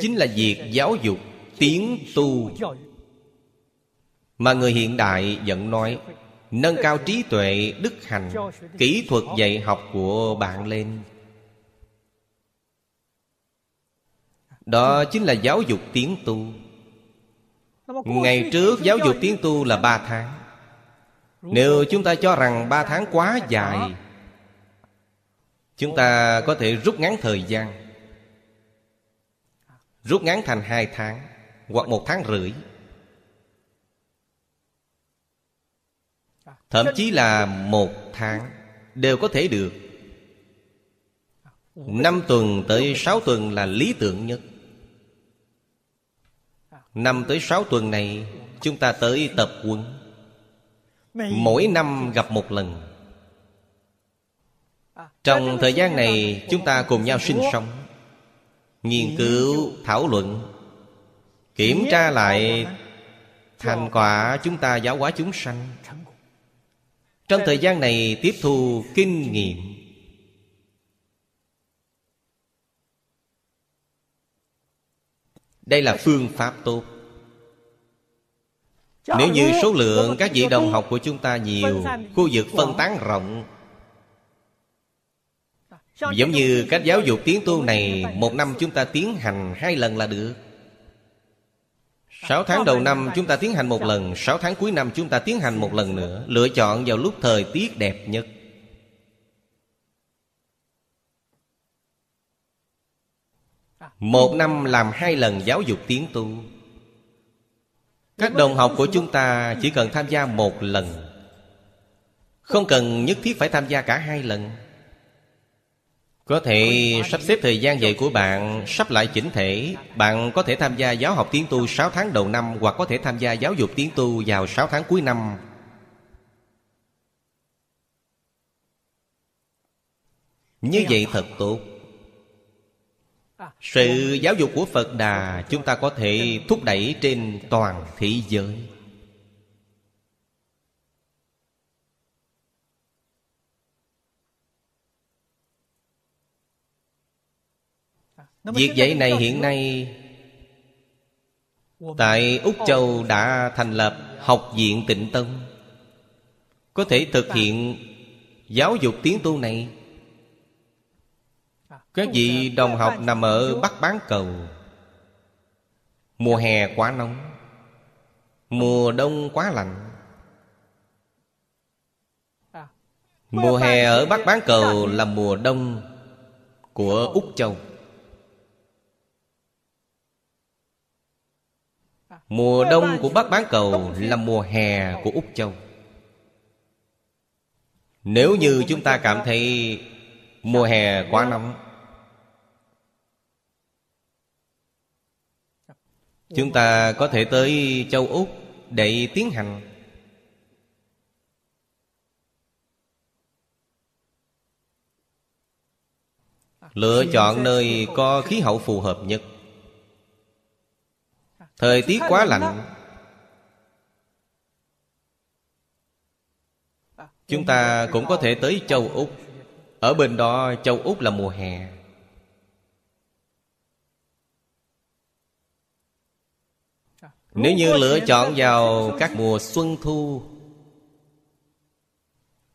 chính là việc giáo dục tiến tu mà người hiện đại vẫn nói nâng cao trí tuệ, đức hạnh, kỹ thuật dạy học của bạn lên. Đó chính là giáo dục tiến tu. Ngày trước giáo dục tiến tu là ba tháng. Nếu chúng ta cho rằng ba tháng quá dài, chúng ta có thể rút ngắn thời gian, rút ngắn thành hai tháng hoặc một tháng rưỡi, thậm chí là một tháng đều có thể được. Năm tuần tới sáu tuần là lý tưởng nhất. Năm tới sáu tuần này chúng ta tới tập huấn, mỗi năm gặp một lần. Trong thời gian này chúng ta cùng nhau sinh sống, nghiên cứu, thảo luận, kiểm tra lại thành quả chúng ta giáo hóa chúng sanh. Trong thời gian này tiếp thu kinh nghiệm. Đây là phương pháp tốt. Nếu như số lượng các vị đồng học của chúng ta nhiều, khu vực phân tán rộng, giống như cách giáo dục tiến tu này, một năm chúng ta tiến hành hai lần là được. Sáu tháng đầu năm chúng ta tiến hành một lần, sáu tháng cuối năm chúng ta tiến hành một lần nữa. Lựa chọn vào lúc thời tiết đẹp nhất. Một năm làm hai lần giáo dục tiến tu. Các đồng học của chúng ta chỉ cần tham gia một lần, không cần nhất thiết phải tham gia cả hai lần. Có thể sắp xếp thời gian dạy của bạn, sắp lại chỉnh thể. Bạn có thể tham gia giáo học tiến tu sáu tháng đầu năm, hoặc có thể tham gia giáo dục tiến tu vào sáu tháng cuối năm. Như vậy thật tốt. Sự giáo dục của Phật Đà chúng ta có thể thúc đẩy trên toàn thế giới. Việc dạy này hiện nay tại Úc Châu đã thành lập Học viện Tịnh Tông, có thể thực hiện giáo dục tiến tu này. Các vị đồng học nằm ở Bắc Bán Cầu, mùa hè quá nóng, mùa đông quá lạnh. Mùa hè ở Bắc Bán Cầu là mùa đông của Úc Châu. Mùa đông của Bắc Bán Cầu là mùa hè của Úc Châu. Nếu như chúng ta cảm thấy mùa hè quá nóng, chúng ta có thể tới châu Úc để tiến hành. Lựa chọn nơi có khí hậu phù hợp nhất. Thời tiết quá lạnh, chúng ta cũng có thể tới châu Úc. Ở bên đó châu Úc là mùa hè. Nếu như lựa chọn vào các mùa xuân thu,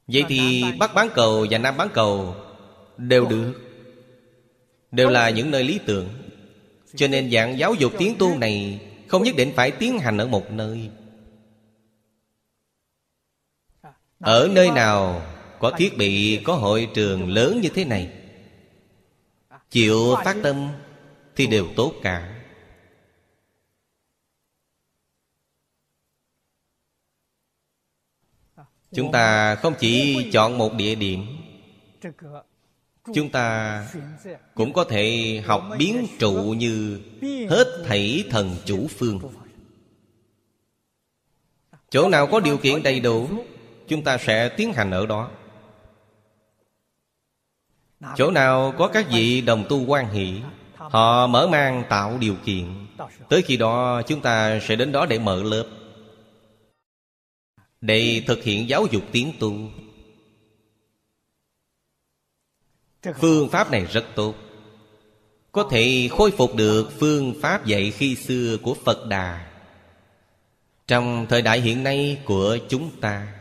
vậy thì Bắc Bán Cầu và Nam Bán Cầu đều được, đều là những nơi lý tưởng. Cho nên dạng giáo dục tiến tu này không nhất định phải tiến hành ở một nơi. Ở nơi nào có thiết bị, có hội trường lớn như thế này, chịu phát tâm thì đều tốt cả. Chúng ta không chỉ chọn một địa điểm, chúng ta cũng có thể học biến trụ như hết thảy thần chủ phương. Chỗ nào có điều kiện đầy đủ, chúng ta sẽ tiến hành ở đó. Chỗ nào có các vị đồng tu hoan hỷ, họ mở mang tạo điều kiện, tới khi đó chúng ta sẽ đến đó để mở lớp, để thực hiện giáo dục tiến tu. Phương pháp này rất tốt, có thể khôi phục được phương pháp dạy khi xưa của Phật Đà trong thời đại hiện nay của chúng ta.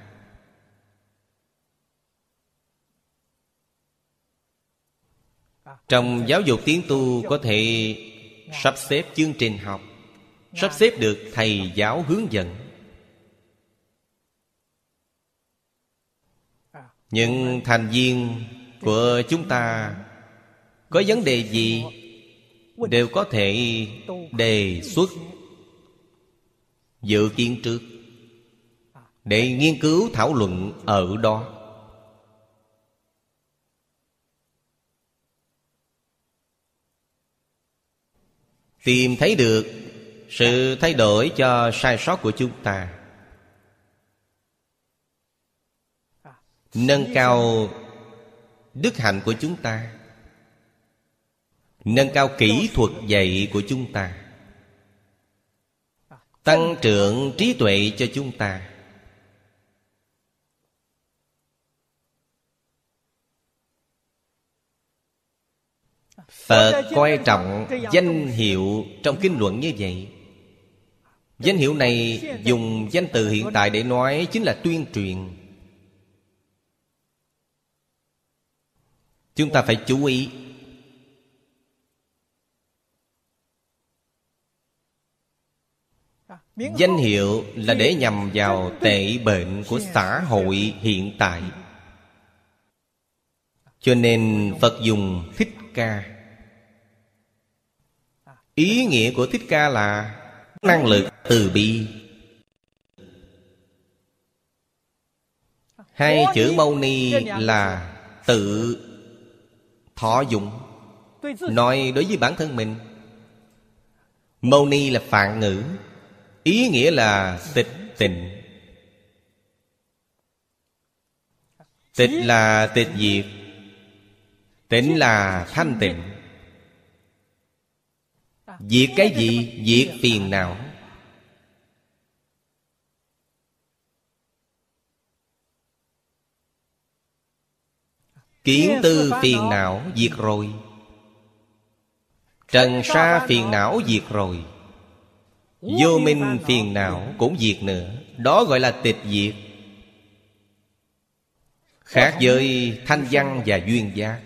Trong giáo dục tiến tu có thể sắp xếp chương trình học, sắp xếp được thầy giáo hướng dẫn. Những thành viên của chúng ta có vấn đề gì đều có thể đề xuất dự kiến trước để nghiên cứu thảo luận ở đó. Tìm thấy được sự thay đổi cho sai sót của chúng ta, nâng cao đức hạnh của chúng ta, nâng cao kỹ thuật dạy của chúng ta, tăng trưởng trí tuệ cho chúng ta. Phật coi trọng danh hiệu trong kinh luận như vậy. Danh hiệu này dùng danh từ hiện tại để nói chính là tuyên truyền. Chúng ta phải chú ý. Danh hiệu là để nhằm vào tệ bệnh của xã hội hiện tại, cho nên Phật dùng Thích Ca. Ý nghĩa của Thích Ca là năng lực từ bi. Hai chữ Mâu Ni là tự thọ dụng, nói đối với bản thân mình. Mâu Ni là phạn ngữ, ý nghĩa là tịch tịnh. Tịch là tịch diệt, tịnh là thanh tịnh. Diệt cái gì? Diệt phiền não. Kiến tư phiền não diệt rồi, trần sa phiền não diệt rồi, vô minh phiền não cũng diệt nữa. Đó gọi là tịch diệt. Khác với thanh văn và duyên giác.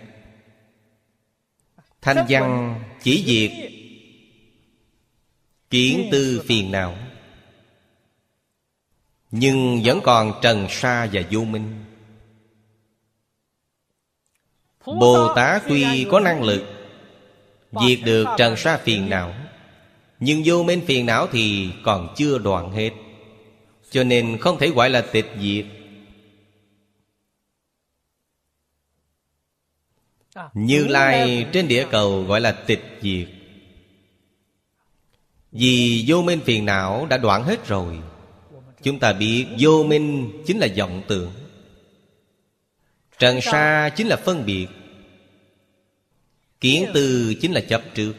Thanh văn chỉ diệt kiến tư phiền não, nhưng vẫn còn trần sa và vô minh. Bồ Tát tuy có năng lực diệt được trần sa phiền não, nhưng vô minh phiền não thì còn chưa đoạn hết, cho nên không thể gọi là tịch diệt. Như Lai trên địa cầu gọi là tịch diệt, vì vô minh phiền não đã đoạn hết rồi. Chúng ta biết vô minh chính là vọng tưởng, trần sa chính là phân biệt, kiến tư chính là chấp trước.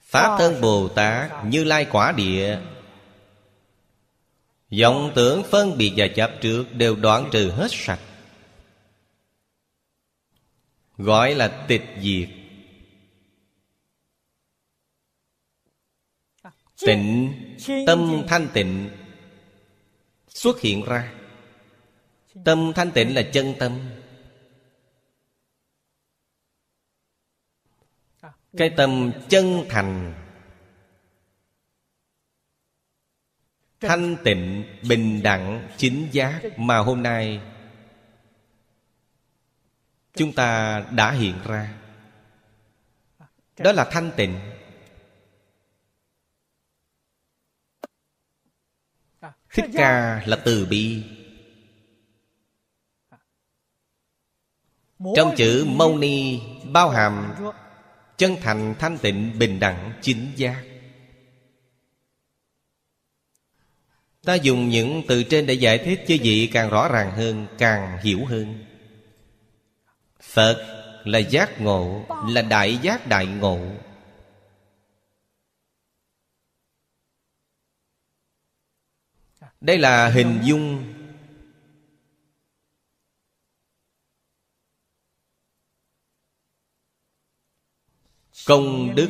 Pháp thân Bồ Tát Như Lai quả địa, vọng tưởng, phân biệt và chấp trước đều đoạn trừ hết sạch, gọi là tịch diệt. Tịnh, tâm thanh tịnh xuất hiện ra. Tâm thanh tịnh là chân tâm. Cái tâm chân thành, thanh tịnh, bình đẳng, chính giác mà hôm nay chúng ta đã hiện ra, đó là thanh tịnh. Thích ca là từ bi. Trong chữ mâu ni bao hàm chân thành, thanh tịnh, bình đẳng, chính giác. Ta dùng những từ trên để giải thích chứ gì càng rõ ràng hơn, càng hiểu hơn. Phật là giác ngộ, là đại giác đại ngộ. Đây là hình dung công đức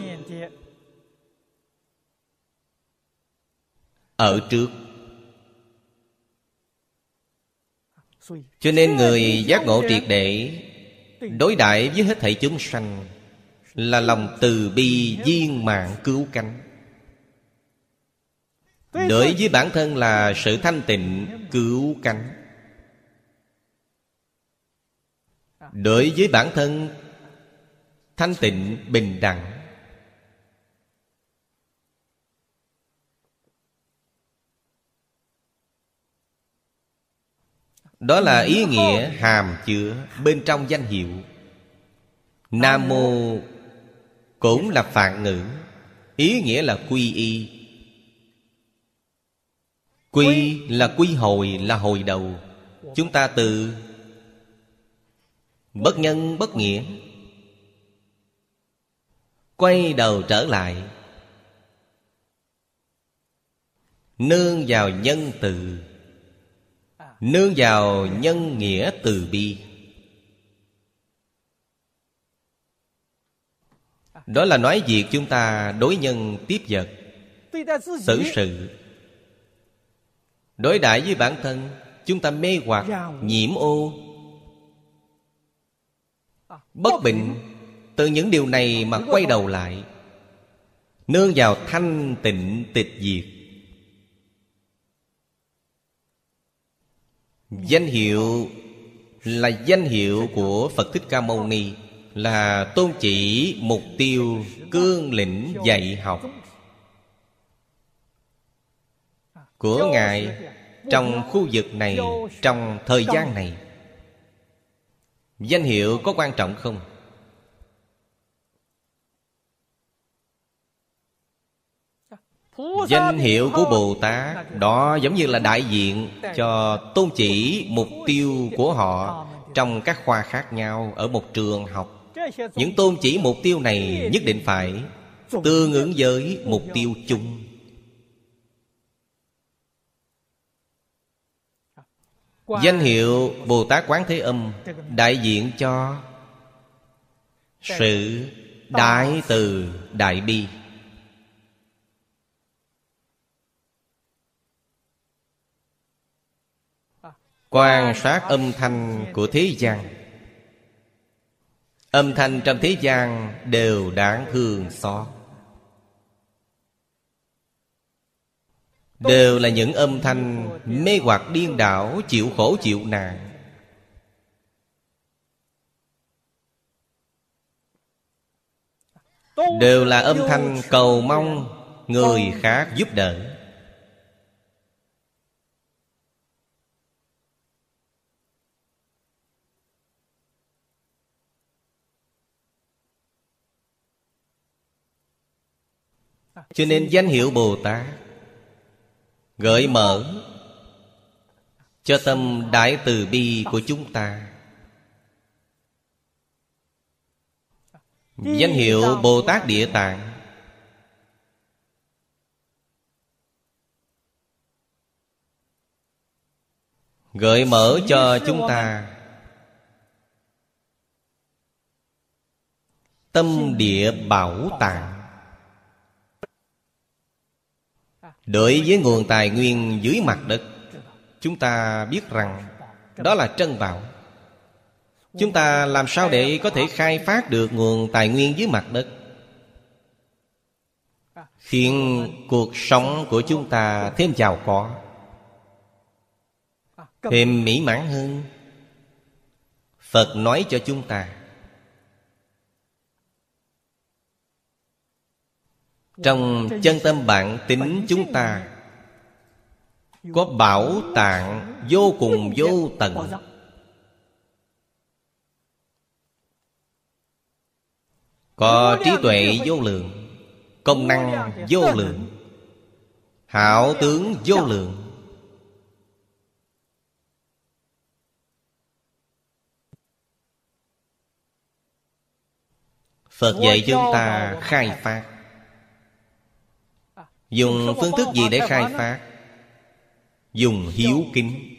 ở trước. Cho nên người giác ngộ triệt để đối đãi với hết thảy chúng sanh là lòng từ bi viên mãn cứu cánh. Đối với bản thân là sự thanh tịnh cứu cánh. Đối với bản thân thanh tịnh bình đẳng. Đó là ý nghĩa hàm chứa bên trong danh hiệu. Nam mô cũng là Phạn ngữ, ý nghĩa là quy y. Quy là quy hồi, là hồi đầu. Chúng ta từ bất nhân bất nghĩa quay đầu trở lại, nương vào nhân từ, nương vào nhân nghĩa từ bi. Đó là nói việc chúng ta đối nhân tiếp vật, xử sự. Đối đãi với bản thân, chúng ta mê hoặc, nhiễm ô, bất bình. Từ những điều này mà quay đầu lại, nương vào thanh tịnh tịch diệt. Danh hiệu là danh hiệu của Phật Thích Ca Mâu Ni, là tôn chỉ, mục tiêu, cương lĩnh dạy học của Ngài trong khu vực này, trong thời gian này. Danh hiệu có quan trọng không? Danh hiệu của Bồ Tát đó giống như là đại diện cho tôn chỉ, mục tiêu của họ trong các khoa khác nhau ở một trường học. Những tôn chỉ, mục tiêu này nhất định phải tương ứng với mục tiêu chung. Danh hiệu Bồ Tát Quán Thế Âm đại diện cho sự đại từ đại bi. Quan sát âm thanh của thế gian, âm thanh trong thế gian đều đáng thương xót, đều là những âm thanh mê hoặc điên đảo, chịu khổ chịu nạn. Đều là âm thanh cầu mong người khác giúp đỡ. Cho nên danh hiệu Bồ Tát gợi mở cho tâm đại từ bi của chúng ta. Danh hiệu Bồ Tát Địa Tạng gợi mở cho chúng ta tâm địa bảo tàng. Đối với nguồn tài nguyên dưới mặt đất, chúng ta biết rằng đó là trân bảo. Chúng ta làm sao để có thể khai phát được nguồn tài nguyên dưới mặt đất, khiến cuộc sống của chúng ta thêm giàu có, thêm mỹ mãn hơn? Phật nói cho chúng ta, trong chân tâm bản tính chúng ta có bảo tàng vô cùng vô tận. Có trí tuệ vô lượng, công năng vô lượng, hảo tướng vô lượng. Phật dạy chúng ta khai phát. Dùng phương thức gì để khai phát? Dùng hiếu kính.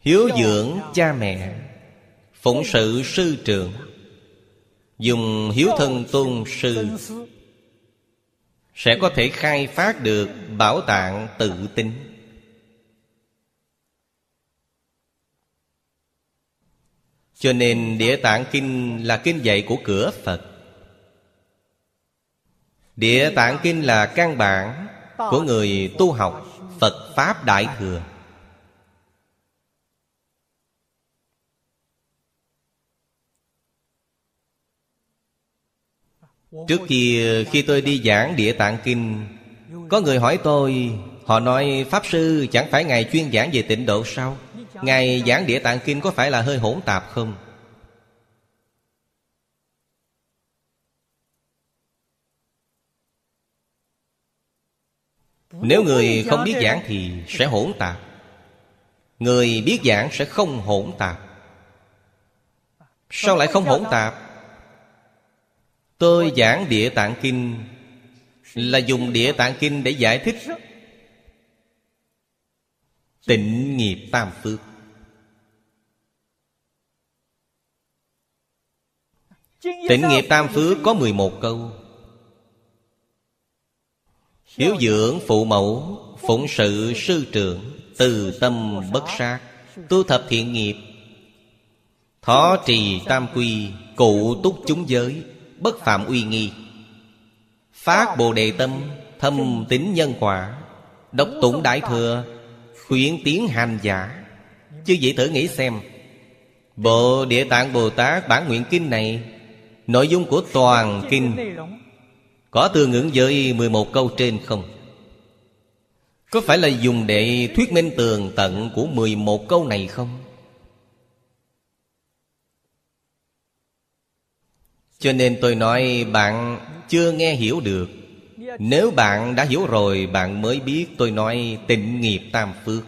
Hiếu dưỡng cha mẹ, phụng sự sư trưởng, dùng hiếu thân tôn sư, sẽ có thể khai phát được bảo tạng tự tính. Cho nên Địa Tạng Kinh là kinh dạy của cửa Phật. Địa Tạng Kinh là căn bản của người tu học Phật Pháp Đại Thừa. Trước kia khi tôi đi giảng Địa Tạng Kinh, có người hỏi tôi, họ nói: Pháp Sư, chẳng phải Ngài chuyên giảng về tịnh độ sao? Ngài giảng Địa Tạng Kinh có phải là hơi hỗn tạp không? Nếu người không biết giảng thì sẽ hỗn tạp. Người biết giảng sẽ không hỗn tạp. Sao lại không hỗn tạp? Tôi giảng Địa Tạng Kinh là dùng Địa Tạng Kinh để giải thích tịnh nghiệp tam phước. Tịnh nghiệp tam phước có mười một câu. Hiếu dưỡng phụ mẫu, phụng sự sư trưởng, từ tâm bất sát, tu thập thiện nghiệp, thọ trì tam quy, cụ túc chúng giới, bất phạm uy nghi, phát bồ đề tâm, thâm tín nhân quả, đọc tụng đại thừa, khuyến tiến hành giả. Chứ vậy thử nghĩ xem, bộ Địa Tạng Bồ Tát bản nguyện kinh này, nội dung của toàn kinh có tương ứng với mười một câu trên không? Có phải là dùng để thuyết minh tường tận của mười một câu này không? Cho nên tôi nói bạn chưa nghe hiểu được. Nếu bạn đã hiểu rồi, bạn mới biết tôi nói tịnh nghiệp tam phước.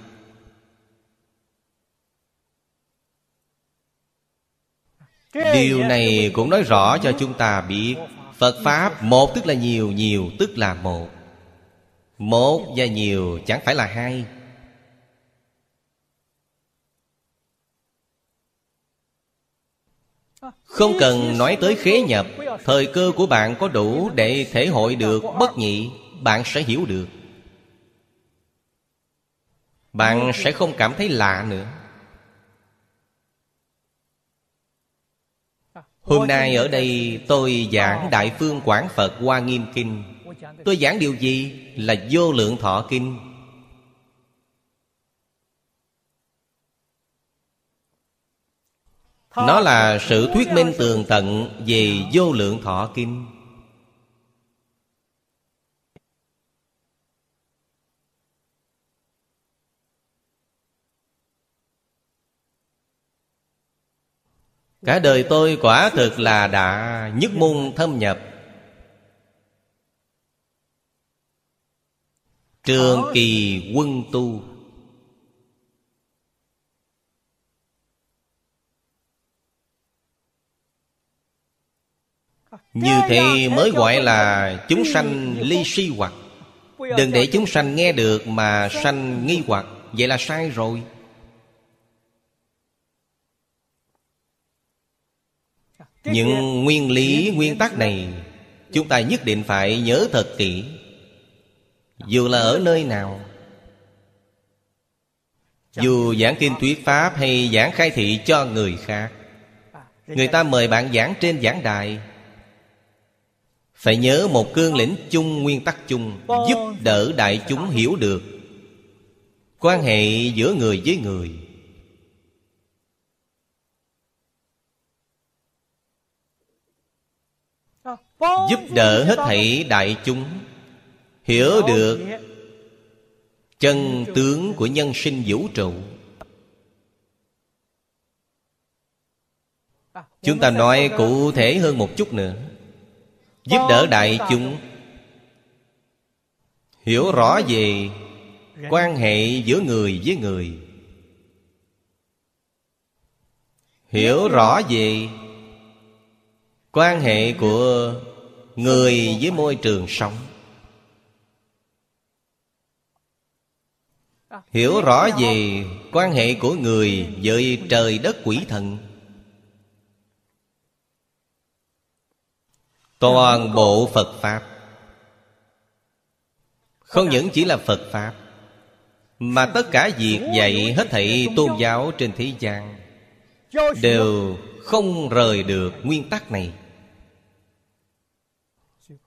Điều này cũng nói rõ cho chúng ta biết Phật Pháp một tức là nhiều, nhiều tức là một. Một và nhiều chẳng phải là hai. Không cần nói tới khế nhập, thời cơ của bạn có đủ để thể hội được bất nhị, bạn sẽ hiểu được. Bạn sẽ không cảm thấy lạ nữa. Hôm nay ở đây tôi giảng Đại Phương Quảng Phật Hoa Nghiêm Kinh. Tôi giảng điều gì? Là Vô Lượng Thọ Kinh. Nó là sự thuyết minh tường tận về Vô Lượng Thọ Kinh. Cả đời tôi quả thực là đã nhất môn thâm nhập. Trường kỳ quân tu, như thế mới gọi là chúng sanh ly si hoặc. Đừng để chúng sanh nghe được mà sanh nghi hoặc, vậy là sai rồi. Những nguyên lý, nguyên tắc này chúng ta nhất định phải nhớ thật kỹ. Dù là ở nơi nào, dù giảng kinh thuyết pháp hay giảng khai thị cho người khác, người ta mời bạn giảng trên giảng đài, phải nhớ một cương lĩnh chung, nguyên tắc chung, giúp đỡ đại chúng hiểu được quan hệ giữa người với người. giúp đỡ hết thảy đại chúng hiểu được chân tướng của nhân sinh vũ trụ. Chúng ta nói cụ thể hơn một chút nữa, giúp đỡ đại chúng hiểu rõ về quan hệ giữa người với người, hiểu rõ về quan hệ của người với môi trường sống, hiểu rõ về quan hệ của người với trời đất quỷ thần. Toàn bộ Phật Pháp, không những chỉ là Phật Pháp, mà tất cả việc dạy hết thảy tôn giáo trên thế gian đều không rời được nguyên tắc này.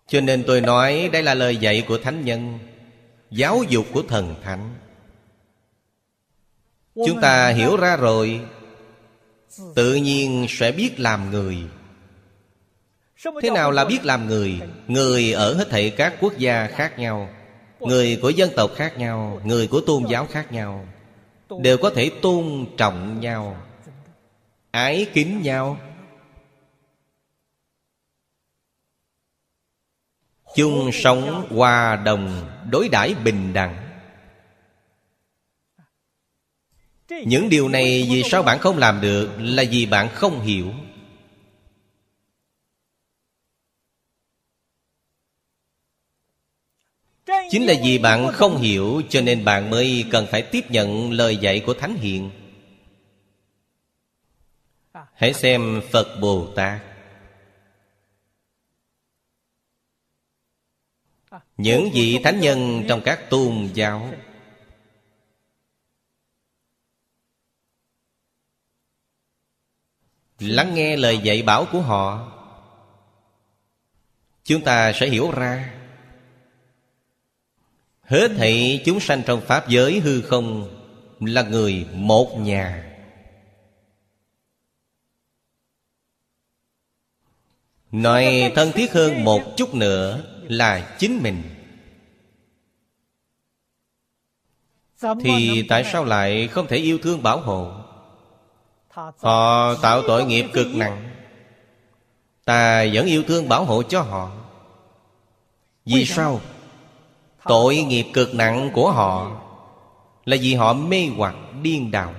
Cho nên tôi nói đây là lời dạy của Thánh Nhân, giáo dục của Thần Thánh. Chúng ta hiểu ra rồi, tự nhiên sẽ biết làm người. Thế nào là biết làm người? Người ở hết thảy các quốc gia khác nhau, người của dân tộc khác nhau, người của tôn giáo khác nhau, đều có thể tôn trọng nhau, ái kính nhau, chung sống hòa đồng, đối đãi bình đẳng. Những điều này vì sao bạn không làm được? Là vì bạn không hiểu. Chính là vì bạn không hiểu, cho nên bạn mới cần phải tiếp nhận lời dạy của Thánh Hiền. Hãy xem Phật Bồ Tát, những vị Thánh Nhân trong các tôn giáo, lắng nghe lời dạy bảo của họ, chúng ta sẽ hiểu ra hết thảy chúng sanh trong pháp giới hư không là người một nhà. Nói thân thiết hơn một chút nữa là chính mình. Thì tại sao lại không thể yêu thương bảo hộ? Họ tạo tội nghiệp cực nặng, ta vẫn yêu thương bảo hộ cho họ. Vì sao? Tội nghiệp cực nặng của họ là vì họ mê hoặc điên đảo,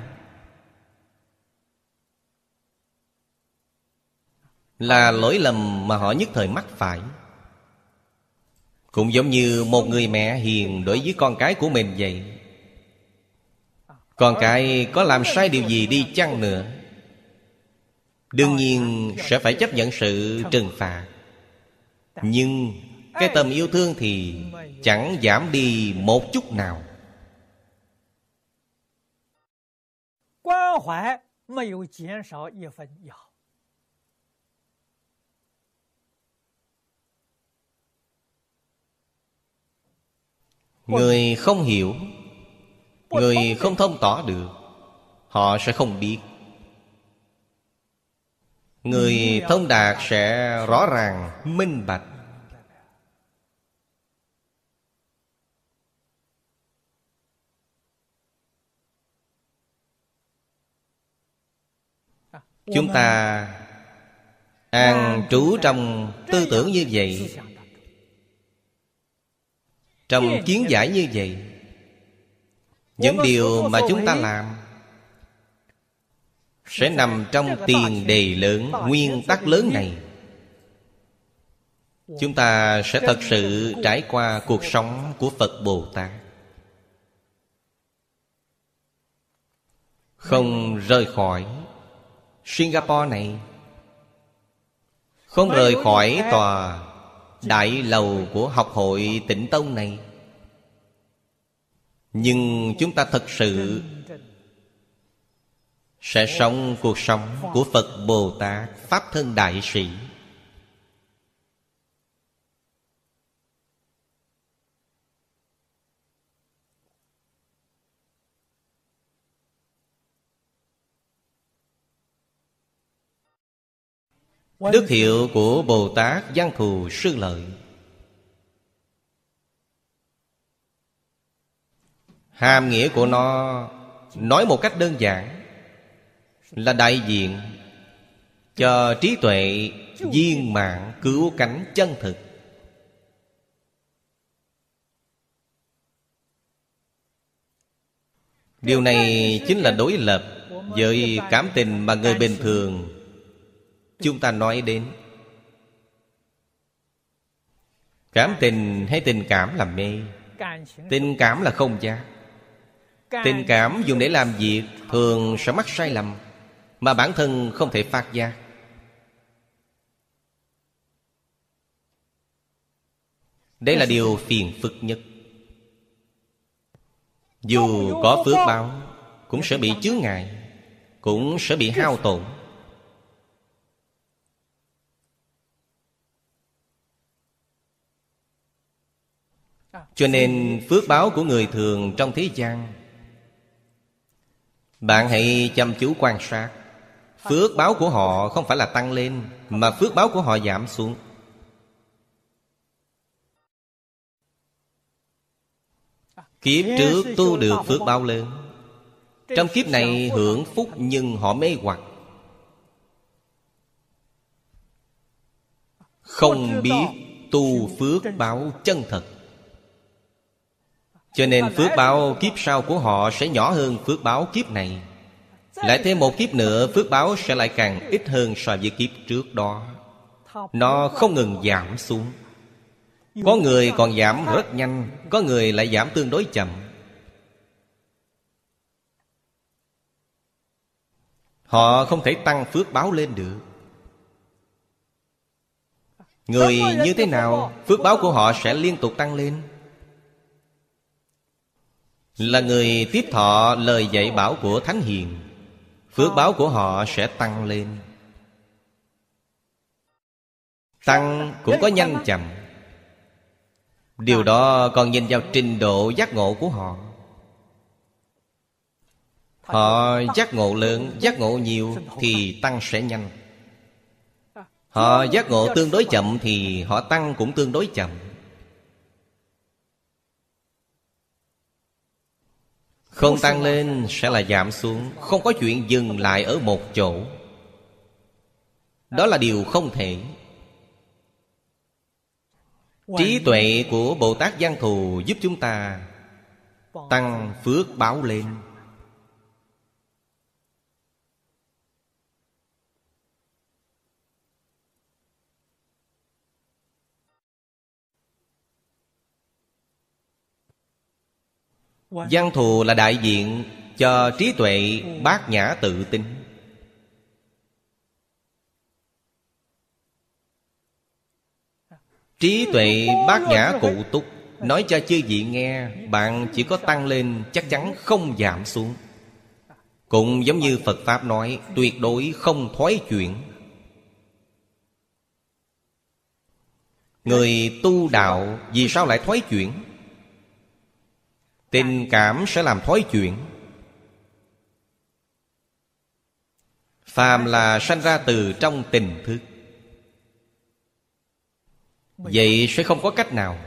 là lỗi lầm mà họ nhất thời mắc phải. Cũng giống như một người mẹ hiền đối với con cái của mình vậy. Con cái có làm sai điều gì đi chăng nữa, đương nhiên sẽ phải chấp nhận sự trừng phạt. Nhưng cái tâm yêu thương thì chẳng giảm đi một chút nào. Người không hiểu, người không thông tỏ được, họ sẽ không biết. Người thông đạt sẽ rõ ràng, minh bạch. Chúng ta an trú trong tư tưởng như vậy, trong kiến giải như vậy, những điều mà chúng ta làm sẽ nằm trong tiền đề lớn, nguyên tắc lớn này. Chúng ta sẽ thật sự trải qua cuộc sống của Phật Bồ Tát, không rời khỏi Singapore này, không rời khỏi tòa đại lầu của học hội Tịnh Tông này. Nhưng chúng ta thật sự sẽ sống cuộc sống của Phật Bồ Tát, Pháp Thân Đại Sĩ. Đức hiệu của Bồ Tát Văn Thù Sư Lợi. Hàm nghĩa của nó, nói một cách đơn giản, là đại diện cho trí tuệ viên mãn cứu cánh chân thực. Điều này chính là đối lập với cảm tình mà người bình thường chúng ta nói đến. Cảm tình hay tình cảm là mê. Tình cảm là không giác. Tình cảm dùng để làm việc thường sẽ mắc sai lầm mà bản thân không thể phát giác. Đây là điều phiền phức nhất. Dù có phước báo cũng sẽ bị chướng ngại, cũng sẽ bị hao tổn. Cho nên phước báo của người thường trong thế gian, bạn hãy chăm chú quan sát, phước báo của họ không phải là tăng lên, mà phước báo của họ giảm xuống. Kiếp trước tu được phước báo lớn, trong kiếp này hưởng phúc nhưng họ mê hoặc, không biết tu phước báo chân thật. Cho nên phước báo kiếp sau của họ sẽ nhỏ hơn phước báo kiếp này. Lại thêm một kiếp nữa, phước báo sẽ lại càng ít hơn so với kiếp trước đó. Nó không ngừng giảm xuống. Có người còn giảm rất nhanh, có người lại giảm tương đối chậm. Họ không thể tăng phước báo lên được. Người như thế nào, phước báo của họ sẽ liên tục tăng lên? Là người tiếp thọ lời dạy bảo của Thánh Hiền, phước báo của họ sẽ tăng lên. Tăng cũng có nhanh chậm. Điều đó còn nhìn vào trình độ giác ngộ của họ. Họ giác ngộ lớn, giác ngộ nhiều thì tăng sẽ nhanh. Họ giác ngộ tương đối chậm thì họ tăng cũng tương đối chậm. Không tăng lên sẽ là giảm xuống, không có chuyện dừng lại ở một chỗ. Đó là điều không thể. Trí tuệ của Bồ Tát Văn Thù giúp chúng ta tăng phước báo lên. Văn Thù là đại diện cho trí tuệ bát nhã tự tính. Trí tuệ bát nhã cụ túc nói cho chư vị nghe, bạn chỉ có tăng lên, chắc chắn không giảm xuống. Cũng giống như Phật Pháp nói, tuyệt đối không thoái chuyển. Người tu đạo vì sao lại thoái chuyển? Tình cảm sẽ làm thoái chuyển. Phàm là sanh ra từ trong tình thức, vậy sẽ không có cách nào,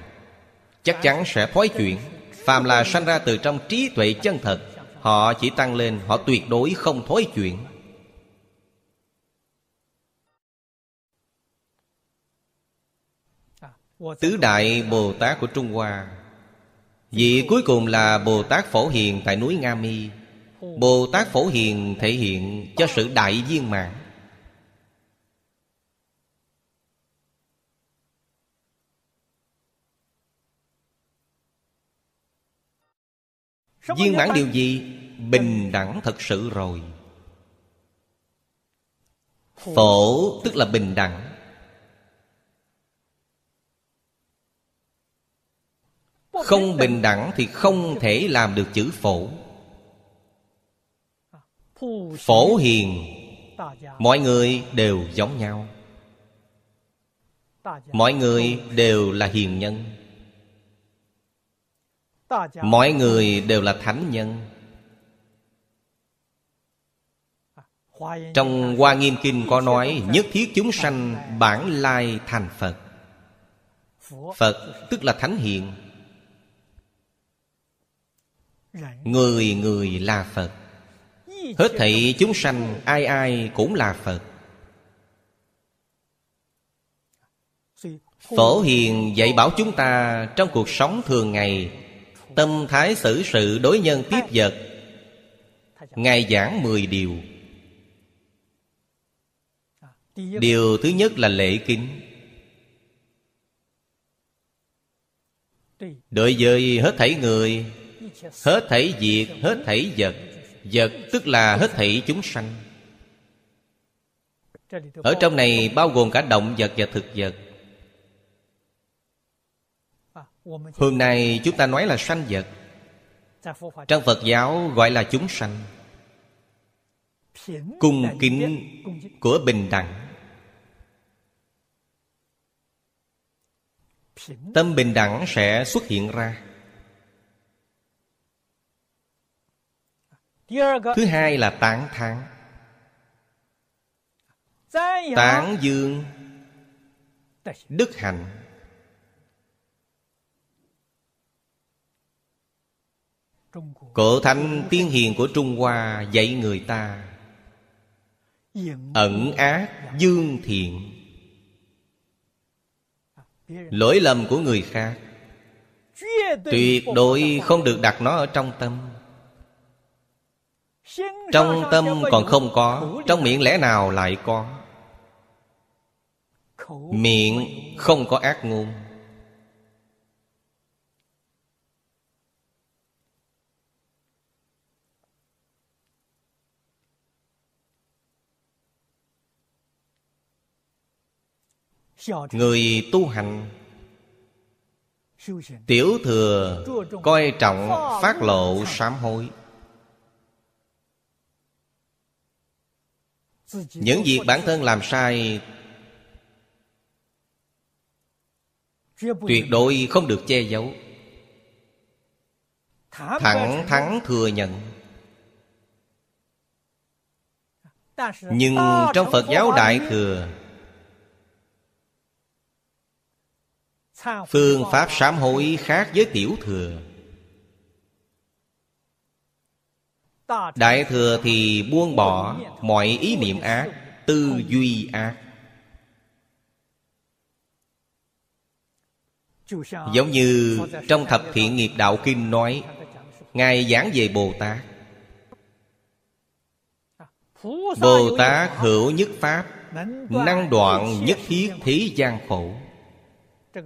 chắc chắn sẽ thoái chuyển. Phàm là sanh ra từ trong trí tuệ chân thật, họ chỉ tăng lên, họ tuyệt đối không thoái chuyển. Tứ đại Bồ Tát của Trung Hoa, vị cuối cùng là Bồ Tát Phổ Hiền tại núi Nga Mi. Bồ Tát Phổ Hiền thể hiện cho sự đại viên mãn. Viên mãn điều gì? Bình đẳng thật sự rồi. Phổ tức là bình đẳng. Không bình đẳng thì không thể làm được chữ phổ. Phổ hiền, mọi người đều giống nhau, mọi người đều là hiền nhân, mọi người đều là thánh nhân. Trong Hoa Nghiêm Kinh có nói nhất thiết chúng sanh bản lai thành Phật. Phật tức là thánh hiện. Người người là Phật. Hết thảy chúng sanh ai ai cũng là Phật. Phổ Hiền dạy bảo chúng ta trong cuộc sống thường ngày, tâm thái xử sự đối nhân tiếp vật. Ngài giảng mười điều. Điều thứ nhất là lễ kính. Đối với hết thảy người, hết thảy việc, hết thảy vật. Vật tức là hết thảy chúng sanh. Ở trong này bao gồm cả động vật và thực vật. Hôm nay chúng ta nói là sanh vật, trong Phật giáo gọi là chúng sanh. Cung kính của bình đẳng. Tâm bình đẳng sẽ xuất hiện ra. Thứ hai là tán thán. Tán dương đức hạnh. Cổ thánh tiên hiền của Trung Hoa dạy người ta ẩn ác dương thiện. Lỗi lầm của người khác tuyệt đối không được đặt nó ở trong tâm. Trong tâm còn không có, trong miệng lẽ nào lại có? Miệng không có ác ngôn. Người tu hành tiểu thừa coi trọng phát lộ sám hối. Những việc bản thân làm sai tuyệt đối không được che giấu, thẳng thắn thừa nhận. Nhưng trong Phật giáo Đại Thừa, phương pháp sám hối khác với tiểu thừa. Đại thừa thì buông bỏ mọi ý niệm ác, tư duy ác. Giống như trong Thập Thiện Nghiệp Đạo Kinh nói, Ngài giảng về Bồ Tát. Bồ Tát hữu nhất pháp, năng đoạn nhất thiết thế gian khổ.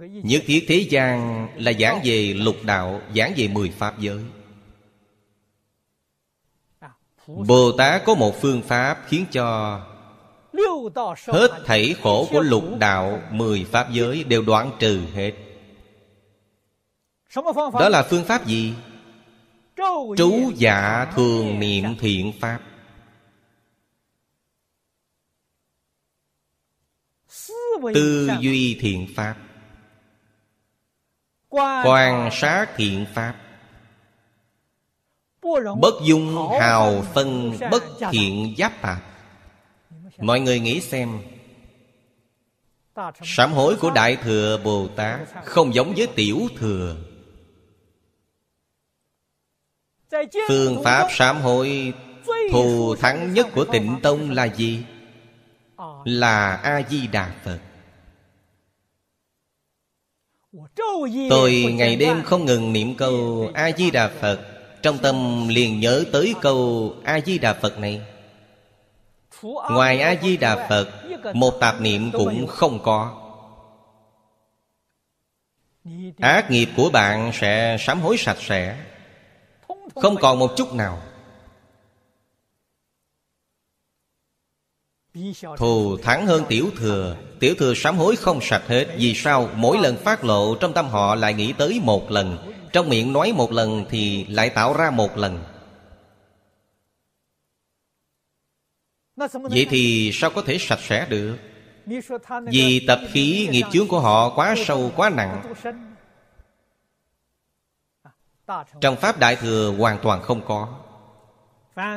Nhất thiết thế gian là giảng về lục đạo, giảng về mười pháp giới. Bồ Tát có một phương pháp khiến cho hết thảy khổ của lục đạo mười pháp giới đều đoạn trừ hết. Đó là phương pháp gì? Trú dạ thường niệm thiện pháp. Tư duy thiện pháp. Quan sát thiện pháp. Bất dung hào phân bất thiện giáp tạp. Mọi người nghĩ xem, sám hối của Đại Thừa Bồ Tát không giống với Tiểu Thừa. Phương pháp sám hối thù thắng nhất của Tịnh Tông là gì? Là A-di-đà Phật. Tôi ngày đêm không ngừng niệm câu A-di-đà Phật, trong tâm liền nhớ tới câu A-di-đà Phật này. Ngoài A-di-đà Phật, một tạp niệm cũng không có. Ác nghiệp của bạn sẽ sám hối sạch sẽ, không còn một chút nào. Thù thắng hơn tiểu thừa. Tiểu thừa sám hối không sạch hết. Vì sao? Mỗi lần phát lộ, trong tâm họ lại nghĩ tới một lần, trong miệng nói một lần thì lại tạo ra một lần. Vậy thì sao có thể sạch sẽ được? Vì tập khí nghiệp chướng của họ quá sâu quá nặng. Trong Pháp Đại Thừa hoàn toàn không có.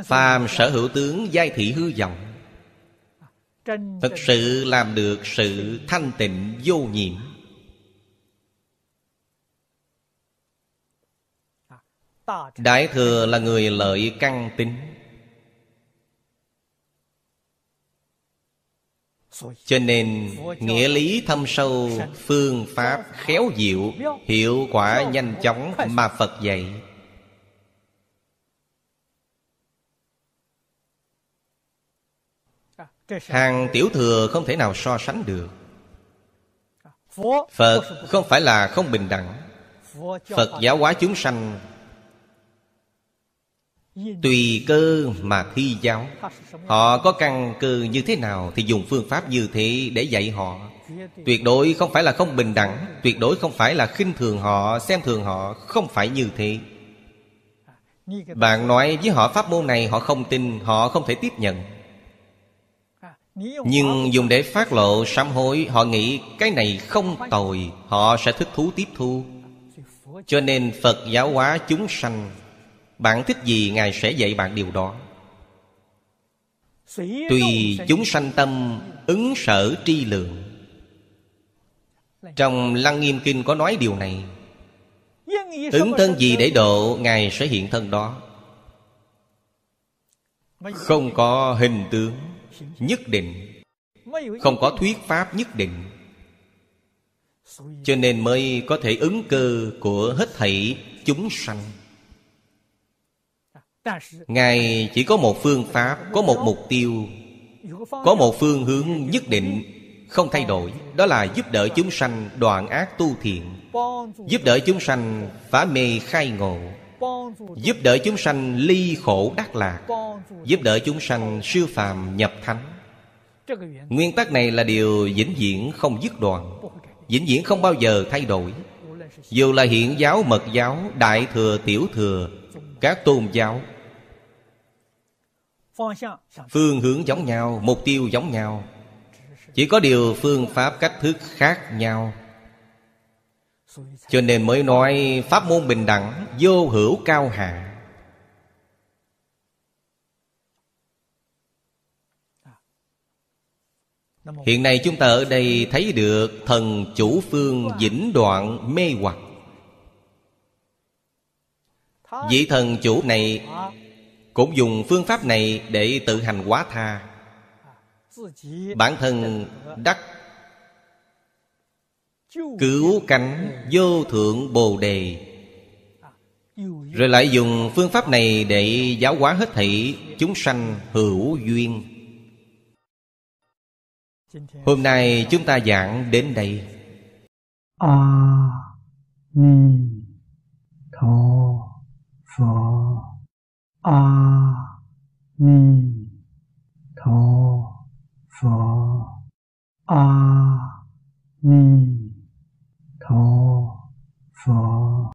Phàm sở hữu tướng giai thị hư vọng, thật sự làm được sự thanh tịnh vô nhiễm. Đại thừa là người lợi căn tính, cho nên nghĩa lý thâm sâu, phương pháp khéo diệu, hiệu quả nhanh chóng mà Phật dạy. Hàng tiểu thừa không thể nào so sánh được. Phật không phải là không bình đẳng. Phật giáo hóa chúng sanh tùy cơ mà thi giáo. Họ có căn cơ như thế nào thì dùng phương pháp như thế để dạy họ. Tuyệt đối không phải là không bình đẳng, tuyệt đối không phải là khinh thường họ, xem thường họ, không phải như thế. Bạn nói với họ pháp môn này họ không tin, họ không thể tiếp nhận. Nhưng dùng để phát lộ sám hối, họ nghĩ cái này không tồi, họ sẽ thích thú tiếp thu. Cho nên Phật giáo hóa chúng sanh, bạn thích gì Ngài sẽ dạy bạn điều đó. Tùy chúng sanh tâm, ứng sở tri lượng. Trong Lăng Nghiêm Kinh có nói điều này. Ứng thân gì để độ, Ngài sẽ hiện thân đó. Không có hình tướng nhất định, không có thuyết pháp nhất định. Cho nên mới có thể ứng cơ của hết thảy chúng sanh. Ngài chỉ có một phương pháp, có một mục tiêu, có một phương hướng nhất định, không thay đổi. Đó là giúp đỡ chúng sanh đoạn ác tu thiện, giúp đỡ chúng sanh phá mê khai ngộ, giúp đỡ chúng sanh ly khổ đắc lạc, giúp đỡ chúng sanh siêu phàm nhập thánh. Nguyên tắc này là điều vĩnh viễn không dứt đoạn, vĩnh viễn không bao giờ thay đổi. Dù là hiện giáo, mật giáo, đại thừa, tiểu thừa, các tôn giáo, phương hướng giống nhau, mục tiêu giống nhau, chỉ có điều phương pháp cách thức khác nhau. Cho nên mới nói pháp môn bình đẳng, vô hữu cao hạ. Hiện nay chúng ta ở đây thấy được thần chủ phương vĩnh đoạn mê hoặc. Vị thần chủ này cũng dùng phương pháp này để tự hành quá tha, bản thân đắc cứu cánh vô thượng bồ đề, rồi lại dùng phương pháp này để giáo hóa hết thảy chúng sanh hữu duyên. Hôm nay chúng ta giảng đến đây. A à, Ni